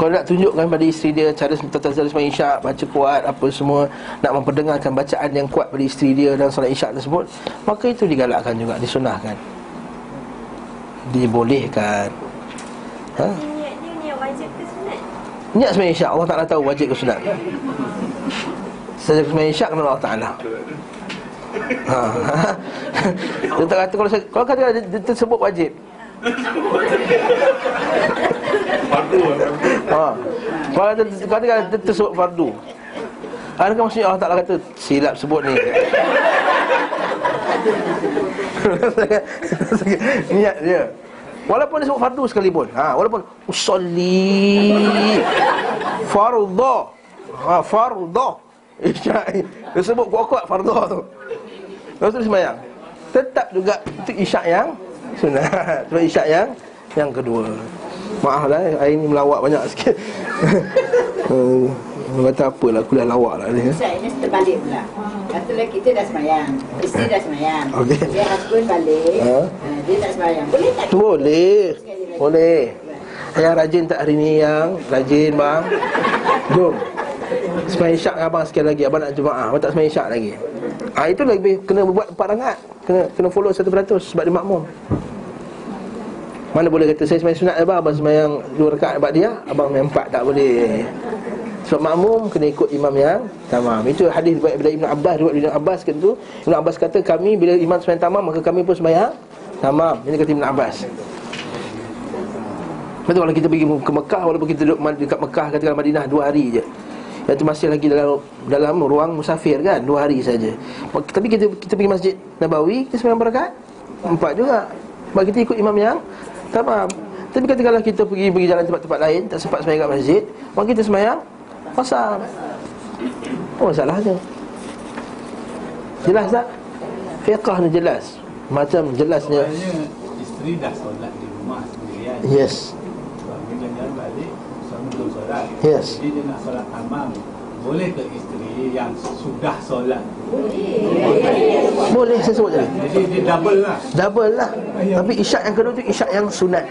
Kalau nak tunjukkan pada isteri dia cara tata sembahyang isyak, baca kuat apa semua, nak memperdengarkan bacaan yang kuat pada isteri dia dalam solat isyak tersebut, maka itu digalakkan juga, disunahkan. Dibolehkan. Ha? Niat dia niat wajib ke sunat? Niat sembahyang isyak Allah Taala tahu wajib ke sunat. Saja sembahyang isyak kena Allah Taala. Ha. Dia tak kata kalau saya, kalau kata dia, dia tersebut wajib. Fardu. Ha. Kalau kata kata dia tersebut fardu. Adakah maksudnya Allah Taala kata silap sebut ni? Niat dia. Walaupun disebut fardu sekalipun. Ha, walaupun usolli fardhu. Ha, fardhu. Isyak dia sebut kuat-kuat fardu tu. Lepas tu sembahyang. Tetap juga itu isyak yang sunat. Sebab isyak yang yang kedua. Maaf lah, hari ni melawak banyak sikit. Kata apalah, kuliah lawak lah ni. Isyak ini terbalik pula. Katalah kita dah sembahyang, isteri dah sembahyang, okay. Dia husband balik, ha? Dia tak sembahyang. Boleh tak? Boleh. Boleh. Yang rajin tak hari ni yang? Rajin bang. Jom sembahyang isyak abang sekali lagi, abang nak jemaah, abang tak sembahyang isyak lagi. Ah ha, itu lagi kena buat empat rakaat. Kena kena follow seratus peratus sebab dia makmum. Mana boleh kata saya sembahyang sunat abang, abang sembahyang dua rakaat abang dia, abang sembahyang empat, tak boleh. Sebab makmum kena ikut imam yang tamam. Itu hadis daripada Ibnu Abbas, riwayat Ibnu Abbas kata tu, Ibnu Abbas kata kami bila imam sembahyang tamam maka kami pun sembahyang tamam. Ini kata Ibnu Abbas. Betul kalau kita pergi ke Mekah, walaupun kita duduk dekat Mekah katakan Madinah dua hari je. Itu masih lagi dalam dalam ruang musafir kan, dua hari saja. Tapi kita kita pergi masjid Nabawi, kita sembahyang rakaat empat juga. Sebab kita ikut imam yang tamam. Tapi katakanlah kita pergi pergi jalan tempat-tempat lain, tak sempat sembahyang kat masjid, maka kita sembahyang qasar. Apa masalahnya? Jelas tak? Fiqah ni jelas. Macam jelasnya isteri dah solat di rumah sendirian. Yes. Yes. Jadi dia nak solat tamam. Boleh ke isteri yang sudah solat? Boleh. Boleh saya sebut tadi. Jadi dia double lah. Double lah. Tapi isyak yang kedua tu isyak yang sunat.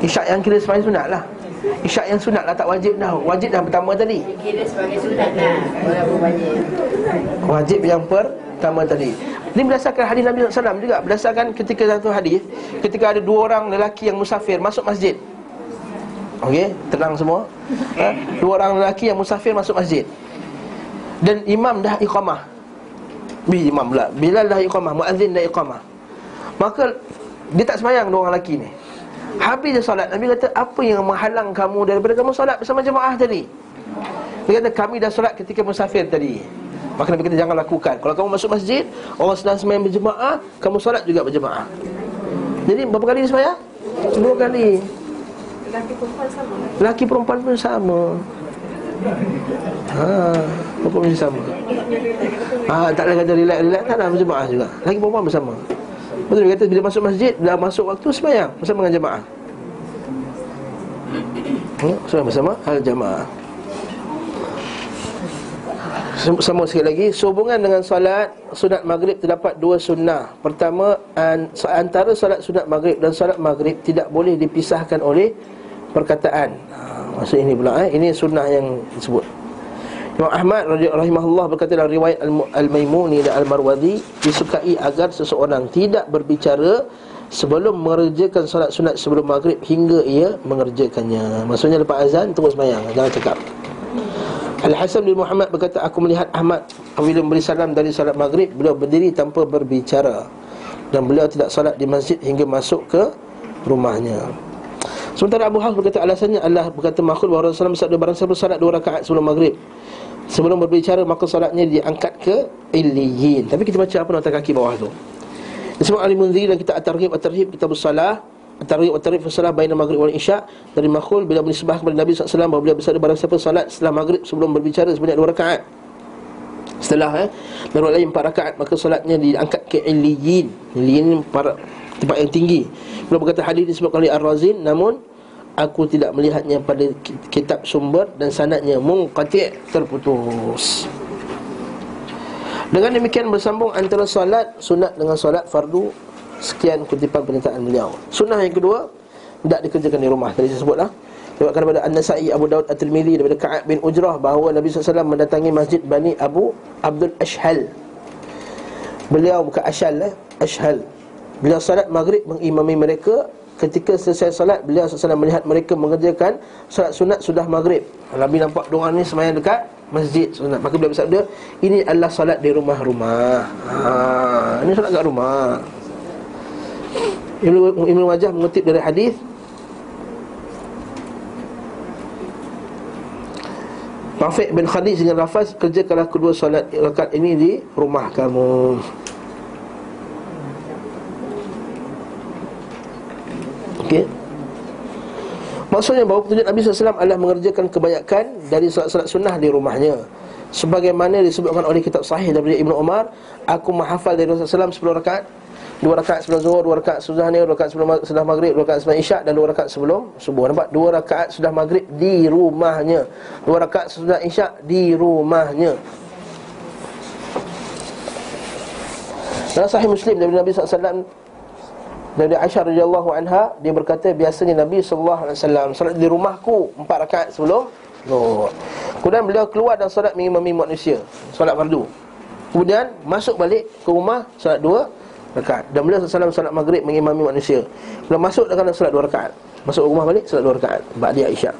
Isyak yang kira sebagai sunat lah. Isyak yang sunat lah, tak wajib dah. Wajib yang pertama tadi. Kira sebagai sunat lah. Wajib yang pertama tadi. Ini berdasarkan hadis Nabi sallallahu alaihi wasallam juga. Berdasarkan ketika satu hadis, ketika ada dua orang lelaki yang musafir masuk masjid. Okey, tenang semua. Ha? Dua orang lelaki yang musafir masuk masjid. Dan imam dah iqamah. Bi imam pula. Bilal dah iqamah, muazzin dah iqamah. Maka dia tak sembahyang dua orang lelaki ni. Habis dia solat, Nabi kata, apa yang menghalang kamu daripada kamu solat bersama jemaah tadi? Dia kata, kami dah solat ketika musafir tadi. Maka Nabi kata, jangan lakukan. Kalau kamu masuk masjid, orang sedang semayang berjemaah, kamu solat juga berjemaah. Jadi berapa kali dia semayang? Dua kali. Lelaki perempuan sama. Lelaki perempuan pun sama. Haa, perempuan pun sama. Haa, tak boleh kata relax-relax, tak nak berjemaah juga. Lelaki perempuan bersama. Betul, dia kata bila masuk masjid, bila masuk waktu semayang bersama dengan jemaah. Hmm, semayang bersama al-jemaah. Sama sekali lagi, sehubungan dengan solat sunat maghrib terdapat dua sunnah. Pertama, an, antara solat sunat maghrib dan solat maghrib tidak boleh dipisahkan oleh perkataan. ha, Maksud ini pula, eh? ini sunnah yang disebut. Imam Ahmad rahimahullah berkata dalam riwayat Al-Maimuni dan Al-Marwazi, disukai agar seseorang tidak berbicara sebelum mengerjakan solat sunat sebelum maghrib hingga ia mengerjakannya. Maksudnya lepas azan terus semayang, jangan cakap. Al-Hasan bin Muhammad berkata, aku melihat Ahmad apabila memberi salam dari salat maghrib, beliau berdiri tanpa berbicara, dan beliau tidak salat di masjid hingga masuk ke rumahnya. Sementara Abu Hafs berkata, alasannya Allah berkata, Makhul bahawa Rasulullah bersabda, barang siapa salat dua rakaat sebelum maghrib sebelum berbicara, maka salatnya diangkat ke Illiyin. Tapi kita baca apa nota kaki bawah tu. Disebut Al-Munziri dan kita At-Tarib, At-Tarib, Kitabus Salah, At-Tarib, At-Tarib fi salat baina maghrib wal isya, dari Makhul bila menisbah kepada Nabi sallallahu alaihi wasallam bahawa beliau bersabda, barang siapa salat setelah maghrib sebelum berbicara sebanyak dua rakaat setelah eh dan lain empat rakaat, maka salatnya diangkat ke Illiyin. Illiyin para tempat yang tinggi. Beliau berkata hadis disebut oleh Ar-Razin, namun aku tidak melihatnya pada kitab sumber dan sanadnya munqati', terputus. Dengan demikian bersambung antara solat sunat dengan solat fardu. Sekian kutipan pernyataan beliau. Sunnah yang kedua, tidak dikerjakan di rumah. Tadi saya sebutlah. Diriwayatkan daripada An-Nasai, Abu Daud At-Tirmidhi, daripada Ka'ab bin Ujrah bahawa Nabi sallallahu alaihi wasallam mendatangi masjid Bani Abu Abdul Ashhal. Beliau bukan Ashhal eh? Ashhal. Beliau solat maghrib mengimami mereka. Ketika selesai solat, beliau sallallahu alaihi wasallam melihat mereka mengerjakan solat sunat sudah maghrib. Nabi nampak diorang ni semayang dekat masjid sunat. Maka beliau bersabda, ini adalah solat di rumah-rumah. Haa, ini solat kat rumah. Ibn Majah mengutip dari hadis Taufik bin Khadij dengan Rafaz, kerjakanlah kedua solat rakaat ini di rumah kamu. Okay. Maksudnya bahawa petunjuk Nabi sallallahu alaihi wasallam adalah mengerjakan kebanyakan dari solat-solat sunnah di rumahnya, sebagaimana disebutkan oleh kitab sahih daripada Ibnu Umar, aku menghafal dari Rasulullah sallallahu alaihi wasallam sepuluh rakaat, dua rakaat sebelum zuhur, dua rakaat sudah ni, dua rakaat sebelum sudah maghrib, dua rakaat sebelum isyak, dan dua rakaat sebelum subuh. Nampak, dua rakaat sudah maghrib di rumahnya, dua rakaat sudah isyak di rumahnya. Dalam sahih Muslim daripada Nabi sallallahu alaihi wasallam, dari Aisyah radhiyallahu anha, dia berkata, biasanya Nabi sallallahu alaihi wasallam solat di rumahku empat rakaat sebelum zuhur. Kemudian beliau keluar dan solat mengimami manusia, solat fardu. Kemudian masuk balik ke rumah solat dua rakaat. Dan beliau sallallahu alaihi wasallam solat maghrib mengimami manusia. Beliau masuk dan solat dua rakaat. Masuk ke rumah balik solat dua rakaat. Ba'di Aisyah.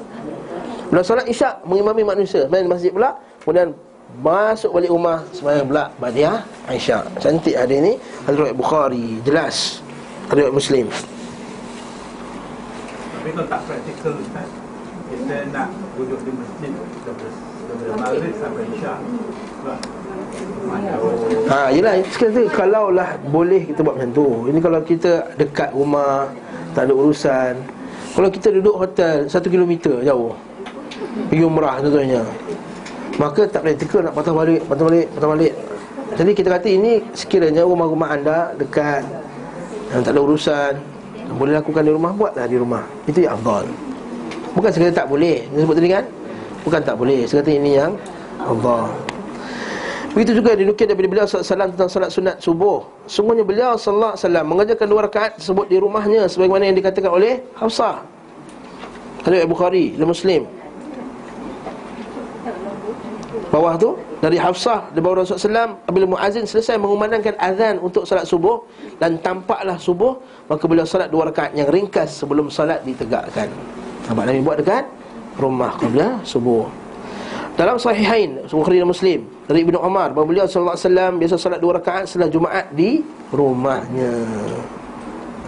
Beliau solat isyak mengimami manusia, main masjid pula. Kemudian masuk balik rumah sembahyang pula Ba'di Aisyah. Cantik hadis ni, hadis Bukhari, jelas. Riwayat Muslim. Tapi kalau tak praktikal, Ustaz, kita nak duduk di masjid daripada maghrib sampai isyak. Ha, yelah, sekali kalau lah boleh kita buat macam tu. Ini kalau kita dekat rumah, tak ada urusan. Kalau kita duduk hotel satu kilometer jauh, pergi umrah contohnya, maka tak praktikal nak patah balik, patah balik, patah balik. Jadi kita kata ini sekiranya rumah-rumah anda dekat, yang tak ada urusan, yang boleh lakukan di rumah, buatlah di rumah. Itu yang afdal. Bukan sekadar tak boleh. Dia sebut tadi kan, bukan tak boleh, sekadar ini yang afdal. Begitu juga dinukil daripada beliau sallallahu alaihi wasallam tentang salat sunat subuh. Sungguhnya beliau sallallahu alaihi wasallam mengerjakan dua rakaat tersebut di rumahnya, sebagaimana yang dikatakan oleh Hafsah. Riwayat Bukhari dan Muslim. Bawah tu dari Hafsah, dari bawah Rasulullah sallallahu alaihi wasallam, apabila muazin selesai mengumandangkan azan untuk solat subuh dan tampaklah subuh, maka beliau solat dua rakaat yang ringkas sebelum solat ditegakkan. Nampak Nabi buat dekat rumah qabla subuh. Dalam Sahihain Bukhari dan Muslim, dari Ibnu Umar bahawa beliau sallallahu alaihi wasallam biasa solat dua rakaat setelah Jumaat di rumahnya.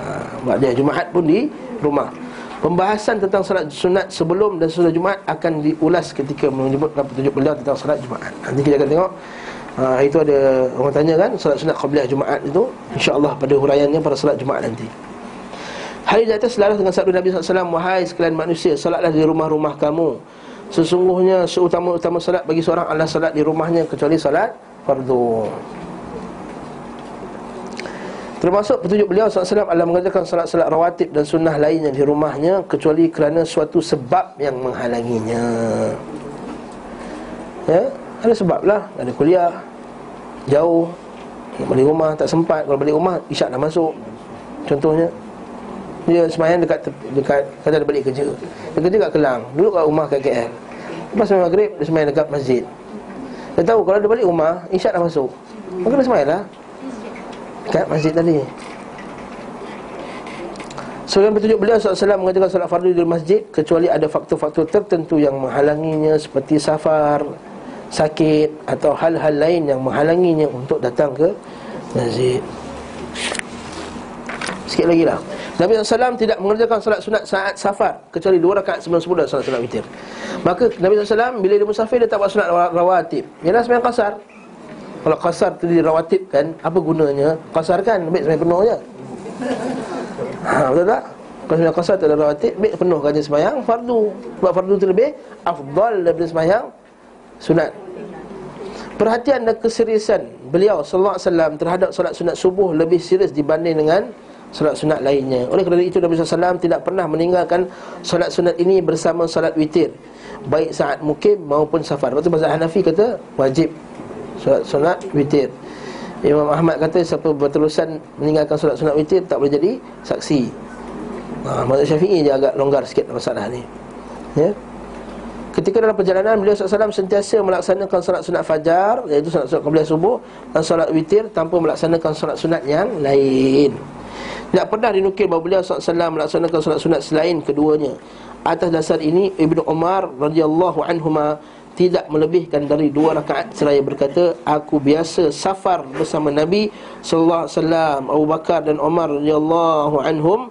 Ha, buat dia Jumaat pun di rumah. Pembahasan tentang salat sunat sebelum dan sesudah Jumaat akan diulas ketika menyebutkan petunjuk beliau tentang salat Jumaat. Nanti kita akan tengok. ha, Itu ada orang tanya kan, salat sunat qabliah Jumaat itu, insya-Allah pada huraiannya pada salat Jumaat nanti. Hari di atas selaras dengan sabda Nabi sallallahu alaihi wasallam, wahai sekalian manusia, salatlah di rumah-rumah kamu. Sesungguhnya seutama-utama salat bagi seorang adalah salat di rumahnya, kecuali salat fardu. Termasuk petunjuk beliau sallallahu alaihi wasallam adalah mengerjakan salat-salat rawatib dan sunnah lainnya di rumahnya, kecuali kerana suatu sebab yang menghalanginya. Ya, ada sebab lah, ada kuliah, jauh, nak balik rumah, tak sempat. Kalau balik rumah, isyak dah masuk. Contohnya, dia semayang dekat, dekat kata dia balik kerja, dia kerja kat Kelang, duduk kat rumah kat K L. Lepas semayang maghrib, dia semayang dekat masjid. Dia tahu kalau dia balik rumah, isyak dah masuk, maka dia semayang lah kat masjid tadi. Sebelum petunjuk beliau sallallahu alaihi wasallam mengatakan salat fardu di masjid, kecuali ada faktor-faktor tertentu yang menghalanginya, seperti safar, sakit, atau hal-hal lain yang menghalanginya untuk datang ke masjid. Sikit lagi lah, Nabi sallallahu alaihi wasallam tidak mengerjakan salat sunat saat safar, kecuali dua rakaat sebelum sempurna salat sunat witir. Maka Nabi sallallahu alaihi wasallam bila dia musafir, dia tak buat sunat rawatib, ialah sembahyang qasar. Kalau qasar tu dirawatibkan, apa gunanya? Qasarkan, baik sembahyang penuh je. Haa, betul tak? Kalau sembahyang qasar tu dirawatib, baik penuhkan je sembahyang fardu. Sebab fardu tu lebih afdal daripada sembahyang sunat. Perhatian dan keseriusan beliau sallallahu alaihi wasallam terhadap solat sunat subuh lebih serius dibanding dengan solat sunat lainnya. Oleh kerana itu, Nabi sallallahu alaihi wasallam tidak pernah meninggalkan solat sunat ini bersama solat witir, baik saat mukim maupun safar. Lepas tu mazhab Hanafi kata wajib solat sunat witir. Imam Ahmad kata siapa berterusan meninggalkan solat sunat witir tak boleh jadi saksi. Ha, mazhab Syafi'i dia agak longgar sikit masalah ni. Ya. Ketika dalam perjalanan, beliau sallallahu alaihi wasallam sentiasa melaksanakan solat sunat fajar, iaitu solat sunat qabliyah subuh, dan solat witir tanpa melaksanakan solat sunat yang lain. Tidak pernah dinukil bahawa beliau sallallahu alaihi wasallam melaksanakan solat sunat selain keduanya. Atas dasar ini, Ibnu Umar radhiyallahu anhuma tidak melebihkan dari dua rakaat seraya berkata, aku biasa safar bersama Nabi sallallahu alaihi wasallam, Abu Bakar dan Umar radhiyallahu anhum,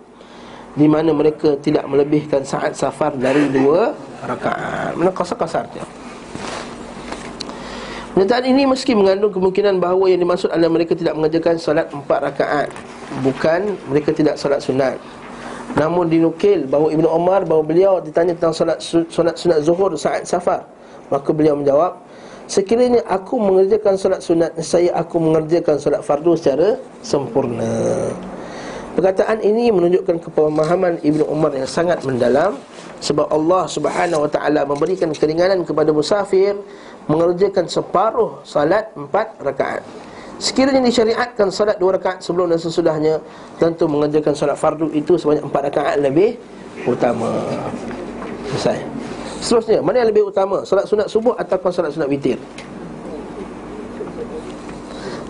di mana mereka tidak melebihkan saat safar dari dua rakaat. Mana qasar-qasar dia. Pernyataan ini meski mengandung kemungkinan bahawa yang dimaksud adalah mereka tidak mengerjakan solat empat rakaat, bukan mereka tidak solat sunat. Namun dinukil bahawa Ibnu Umar bahawa beliau ditanya tentang solat sunat sunat zuhur saat safar. Maka beliau menjawab, sekiranya aku mengerjakan solat sunat, saya aku mengerjakan solat fardu secara sempurna. Perkataan ini menunjukkan kepemahaman Ibnu Umar yang sangat mendalam, sebab Allah Subhanahu Wa Taala memberikan keringanan kepada musafir mengerjakan separuh salat empat rakaat. Sekiranya disyariatkan salat dua rakaat sebelum dan sesudahnya, tentu mengerjakan salat fardu itu sebanyak empat rakaat lebih utama. Selesai. Seterusnya, mana yang lebih utama, solat sunat subuh ataupun solat sunat witir?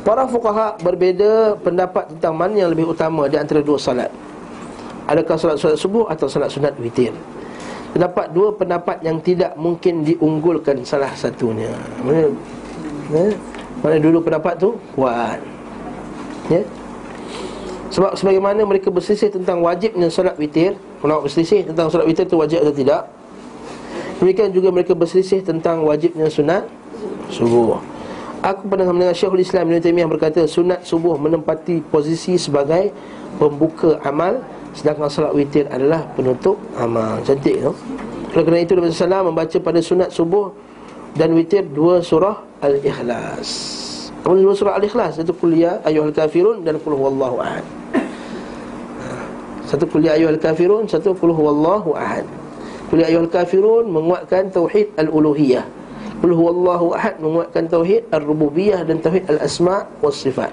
Para fuqaha berbeza pendapat tentang mana yang lebih utama di antara dua solat. Adakah solat sunat subuh atau solat sunat witir? Terdapat dua pendapat yang tidak mungkin diunggulkan salah satunya. Mana, eh? mana dulu pendapat tu kuat. Ya. Sebab sebagaimana mereka berselisih tentang wajibnya solat witir, ulama berselisih tentang solat witir tu wajib atau tidak. Demikian juga mereka berselisih tentang wajibnya sunat subuh. Aku pernah mendengar Syekhul Islam Ibn Taymiyah berkata, sunat subuh menempati posisi sebagai pembuka amal, sedangkan salat witir adalah penutup amal. Cantik tu. Oleh kerana itu, Nabi sallallahu alaihi wasallam membaca pada sunat subuh dan witir dua surah Al-Ikhlas. Dua surah Al-Ikhlas, iaitu Qul ya ayyuhal kafirun dan Qul huwallahu ahad. Satu Qul ya ayyuhal kafirun, satu Qul huwallahu ahad. Qul ya ayyuhal kafirun menguatkan tauhid al-uluhiyah. Qul huwallahu ahad menguatkan tauhid ar-rububiyah dan tauhid al-asma' was sifat.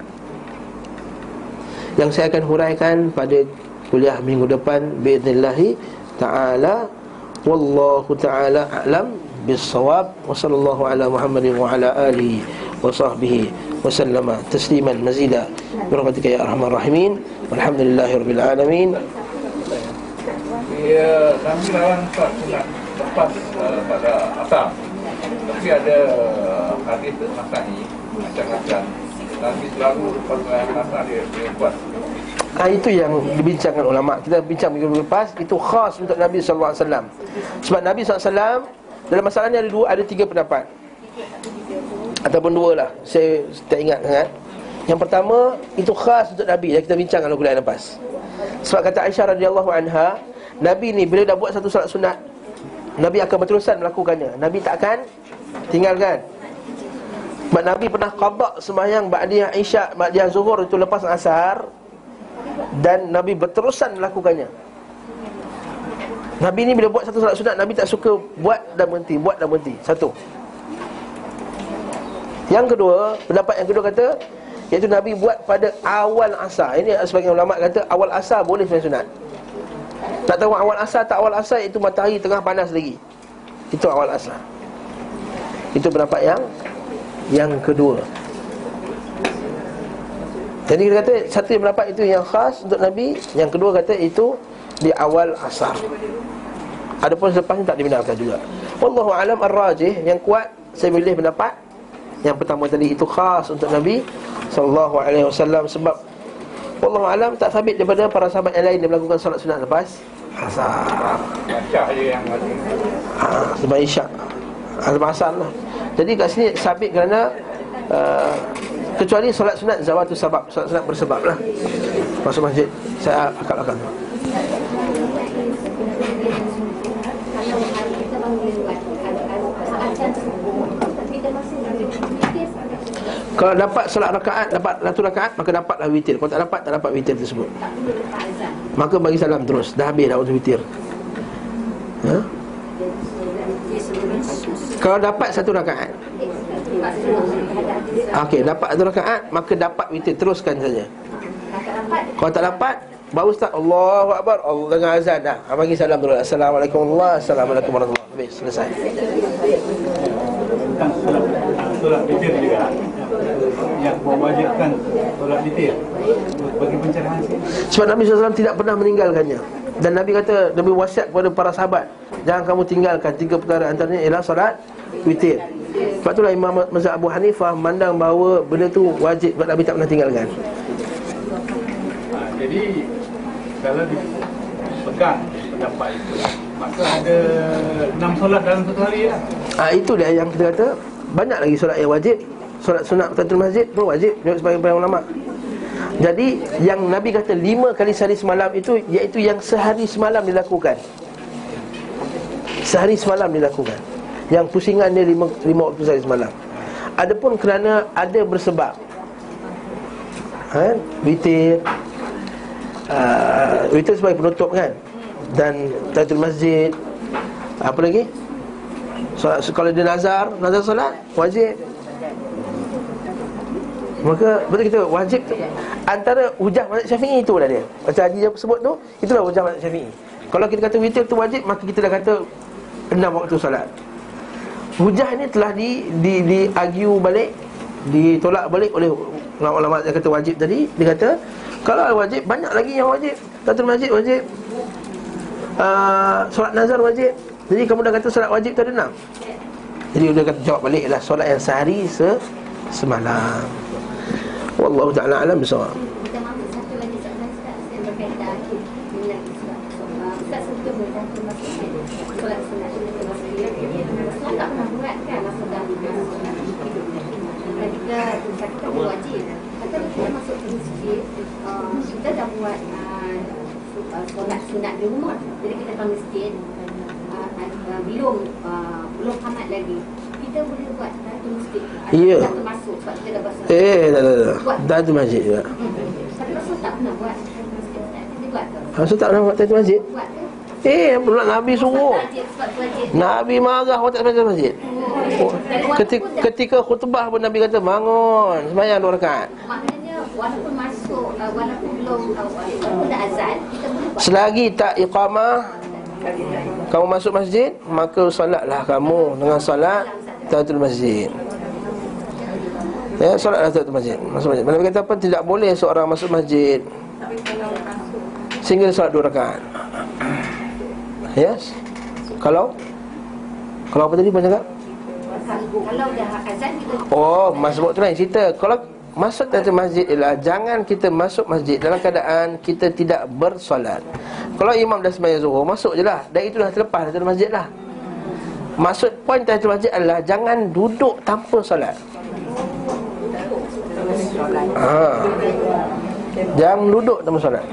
Yang saya akan huraikan pada kuliah minggu depan باذنillah taala. Wallahu taala a'lam bis-shawab. Wassallallahu ala Muhammadin wa ala alihi wa sahbihi wa sallama tasliman mazida. Birahmatika ya arhamar rahimin. Walhamdulillahirabbil alamin. Ya, kami lawan solat sunat lepas uh, pada asar. Tapi ada hadis tentang ni macam-macam. Nabi selalu lepas asar dia, dia buat ha, itu yang dibincangkan ulama. Kita bincang minggu lepas, itu khas untuk Nabi sallallahu alaihi wasallam. Sebab Nabi sallallahu alaihi wasallam dalam masalah ni ada dua, ada tiga pendapat ataupun dua lah, saya tak ingat sangat. Yang pertama, itu khas untuk Nabi, yang kita bincangkan dalam kuliah lepas. Sebab kata Aisyah radhiyallahu anha, Nabi ni bila dah buat satu solat sunat, Nabi akan berterusan melakukannya. Nabi takkan tinggalkan. Sebab Nabi pernah qada sembahyang ba'diyah isyak, ba'diyah zuhur itu lepas asar, dan Nabi berterusan melakukannya. Nabi ni bila buat satu solat sunat, Nabi tak suka buat dan berhenti, buat dan berhenti. Satu. Yang kedua, pendapat yang kedua kata, iaitu Nabi buat pada awal asar. Ini sebagian ulama kata awal asar boleh sembahyang sunat. Tak tahu awal asar tak awal asar, itu matahari tengah panas lagi. Itu awal asar. Itu pendapat yang Yang kedua. Jadi kita kata satu yang pendapat itu yang khas untuk Nabi, yang kedua kata itu di awal asar. Adapun selepas ni tak dibenarkan juga. Wallahu alam ar-rajih, yang kuat saya pilih pendapat yang pertama tadi, itu khas untuk Nabi sallallahu alaihi wasallam. Sebab wallahu alam tak sabit daripada para sahabat yang lain yang melakukan solat sunat lepas asar. Isyak je yang wajib. Ah, sebab isyak al-asar lah. Jadi kat sini sabit kerana uh, kecuali solat sunat zawatul sabab, solat sunat bersebab lah. Masuk masjid saya akal-akal. Kalau dapat solat rakaat, dapat satu rakaat, maka dapatlah witir. Kalau tak dapat, tak dapat witir tersebut. Maka bagi salam terus, dah habis dah untuk witir. Ha? Kalau dapat satu rakaat, okey, dapat satu rakaat, maka dapat witir, teruskan saja. Kalau tak dapat, baru start Allahu Akbar, Allah dengan azan dah. Bagi salam terus. Assalamualaikum warahmatullahi wabarakatuh. Warahmatullahi. Habis, selesai. Solat witir juga yang mewajibkan solat witir bagi pencerahan. Sebab Nabi sallallahu alaihi wasallam tidak pernah meninggalkannya. Dan Nabi kata, Nabi wasiat kepada para sahabat, jangan kamu tinggalkan tiga perkara, antaranya ialah solat witir. Sebab itulah Imam Mazhab Abu Hanifah memandang bahawa benda tu wajib, sebab Nabi tak pernah tinggalkan. Ha, jadi kalau dipegang pendapat itu, maka ada enam solat dalam satu hari lah. Ha, itu dia yang kita kata. Banyak lagi solat yang wajib. Solat sunat tahiyatul masjid pun wajib sebagai para ulama. Jadi yang Nabi kata lima kali sehari semalam itu, iaitu yang sehari semalam dilakukan. Sehari semalam dilakukan. Yang pusingan dia lima, lima waktu sehari semalam. Adapun kerana ada bersebab, ha? Witir, uh, witir sebagai penutup kan, dan tahiyatul masjid. Apa lagi? Solat, kalau dia nazar, nazar solat wajib. Maka betul kita wajib tu. Antara hujah mazhab Syafi'i itu lah dia. Macam Haji yang sebut tu, itulah hujah mazhab Syafi'i. Kalau kita kata witir tu wajib, maka kita dah kata enam waktu solat. Hujah ni telah di di di argue balik, ditolak balik oleh ulama-ulama yang kata wajib tadi. Dia kata kalau wajib, banyak lagi yang wajib. Tatul masjid wajib. Uh, solat nazar wajib. Jadi kamu dah kata solat wajib tu ada enam. Jadi dia kata jawab balik lah, solat yang sehari se- semalam. Wallahu ta'ala alam bisawab. Kita dah buat solat sunat di rumah, jadi kita pergi masjid. Uh, belum uh, belum amat lagi, kita boleh buat tahiyatul masjid. Ya. Yeah. Tak masuk sebab kita dah basah. Eh, tak tak tak. Tahiyatul masjid juga. Tapi Rasul tak pernah buat tahiyatul masjid. Dia buat tak? Rasul tak pernah buat tahiyatul masjid. Buat ke? Eh, pula Nabi suruh. Nabi marah orang tak tahiyatul masjid. Oh. Ketika, ketika khutbah pun Nabi kata bangun sembahyang dua rakaat. Maknanya walaupun masuk uh, walaupun belum uh, dah azan, kita boleh buat. Selagi tak iqamah, kamu masuk masjid, maka solatlah kamu dengan solat tahiyatul masjid. Ya, solatlah tahiyatul masjid. Masuk masjid. Nabi kata apa? Tidak boleh seorang masuk masjid sehingga solat dua rakaat. Yes. Kalau Kalau apa tadi macam tak? Kalau dah azan kita, oh, masbuk tu lain cerita. Kalau masuk dalam masjid ialah jangan kita masuk masjid dalam keadaan kita tidak bersolat. Kalau imam dah sembahyang zuhur, masuk je lah. Dan itu dah terlepas dari masjid lah. Maksud poin dari masjid adalah jangan duduk tanpa solat. Ha. Jangan duduk tanpa solat.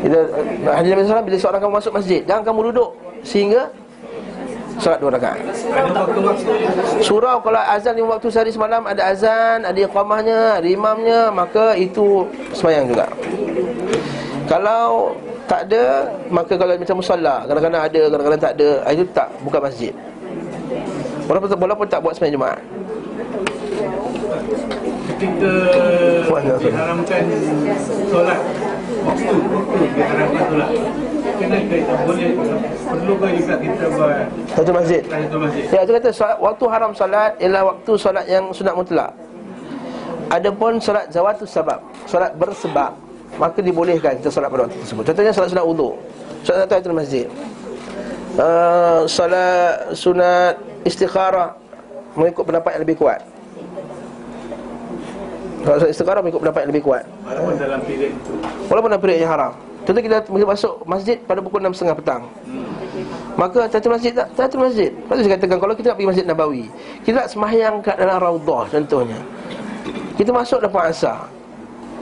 Bila hadis Nabi sallallahu bila seorang kamu masuk masjid, jangan kamu duduk sehingga solat dua rakaat. Surau kalau azan lima waktu sehari semalam, ada azan, ada iqamahnya, ada imamnya, maka itu sembahyang juga. Kalau tak ada, maka kalau macam musalla, kadang-kadang ada, kadang-kadang tak ada, itu tak, bukan masjid. Walaupun, walaupun tak buat sembahyang Jumaat. Kita diharamkan solat waktu, diharamkan solat. Kenapa kita boleh, perlukah juga kita buat satu masjid? Satu masjid. Ya, itu kata solat, waktu haram solat ialah waktu solat yang sunat mutlak. Adapun solat zawatus sabab, solat bersebab, maka dibolehkan kita solat pada waktu tersebut. Contohnya solat sunat wuduk, solat tahiyatul masjid, uh, solat sunat istikharah mengikut pendapat yang lebih kuat. Kalau solat istikharah mengikut pendapat yang lebih kuat, walaupun dalam period itu, walaupun dalam period yang haram. Contoh kita masuk masjid pada pukul enam tiga puluh petang, hmm. maka tahiyatul masjid tak, tahiyatul masjid. Lepas tu saya katakan kalau kita nak pergi Masjid Nabawi, kita nak sembahyang kat dalam Raudhah contohnya, kita masuk lepas asar,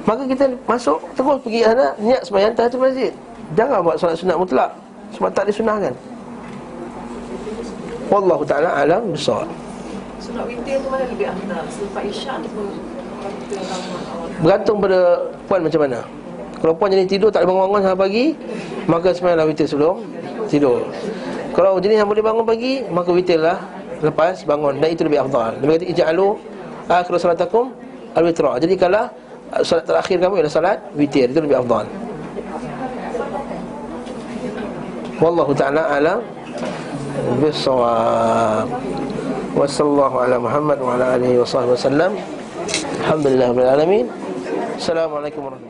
maka kita masuk terus pergi sana niat sembahyang tahiyatul masjid. Jangan buat solat sunat mutlak sebab tak disunahkan. Wallahu taala alam bisawab. Sunat witir tu mana lebih afdal? Selepas Isyak ataupun bergantung pada puan macam mana. Kalau puan jenis tidur tak boleh bangun-bangun sampai pagi, maka sembahyanglah witir sebelum tidur. Kalau jenis yang boleh bangun pagi, maka witirlah lepas bangun, dan itu lebih afdal. Dia kata ij'alu akhiru salatakum al-witra. Jadi kalau solat terakhir kamu ialah solat witir, itu lebih afdal. Wallahu ta'ala alam bissawab. Wassallallahu ala Muhammad wa ala alihi wa sahbihi wasallam. Alhamdulillah rabbil alamin. Assalamualaikum warahmatullahi wabarakatuh.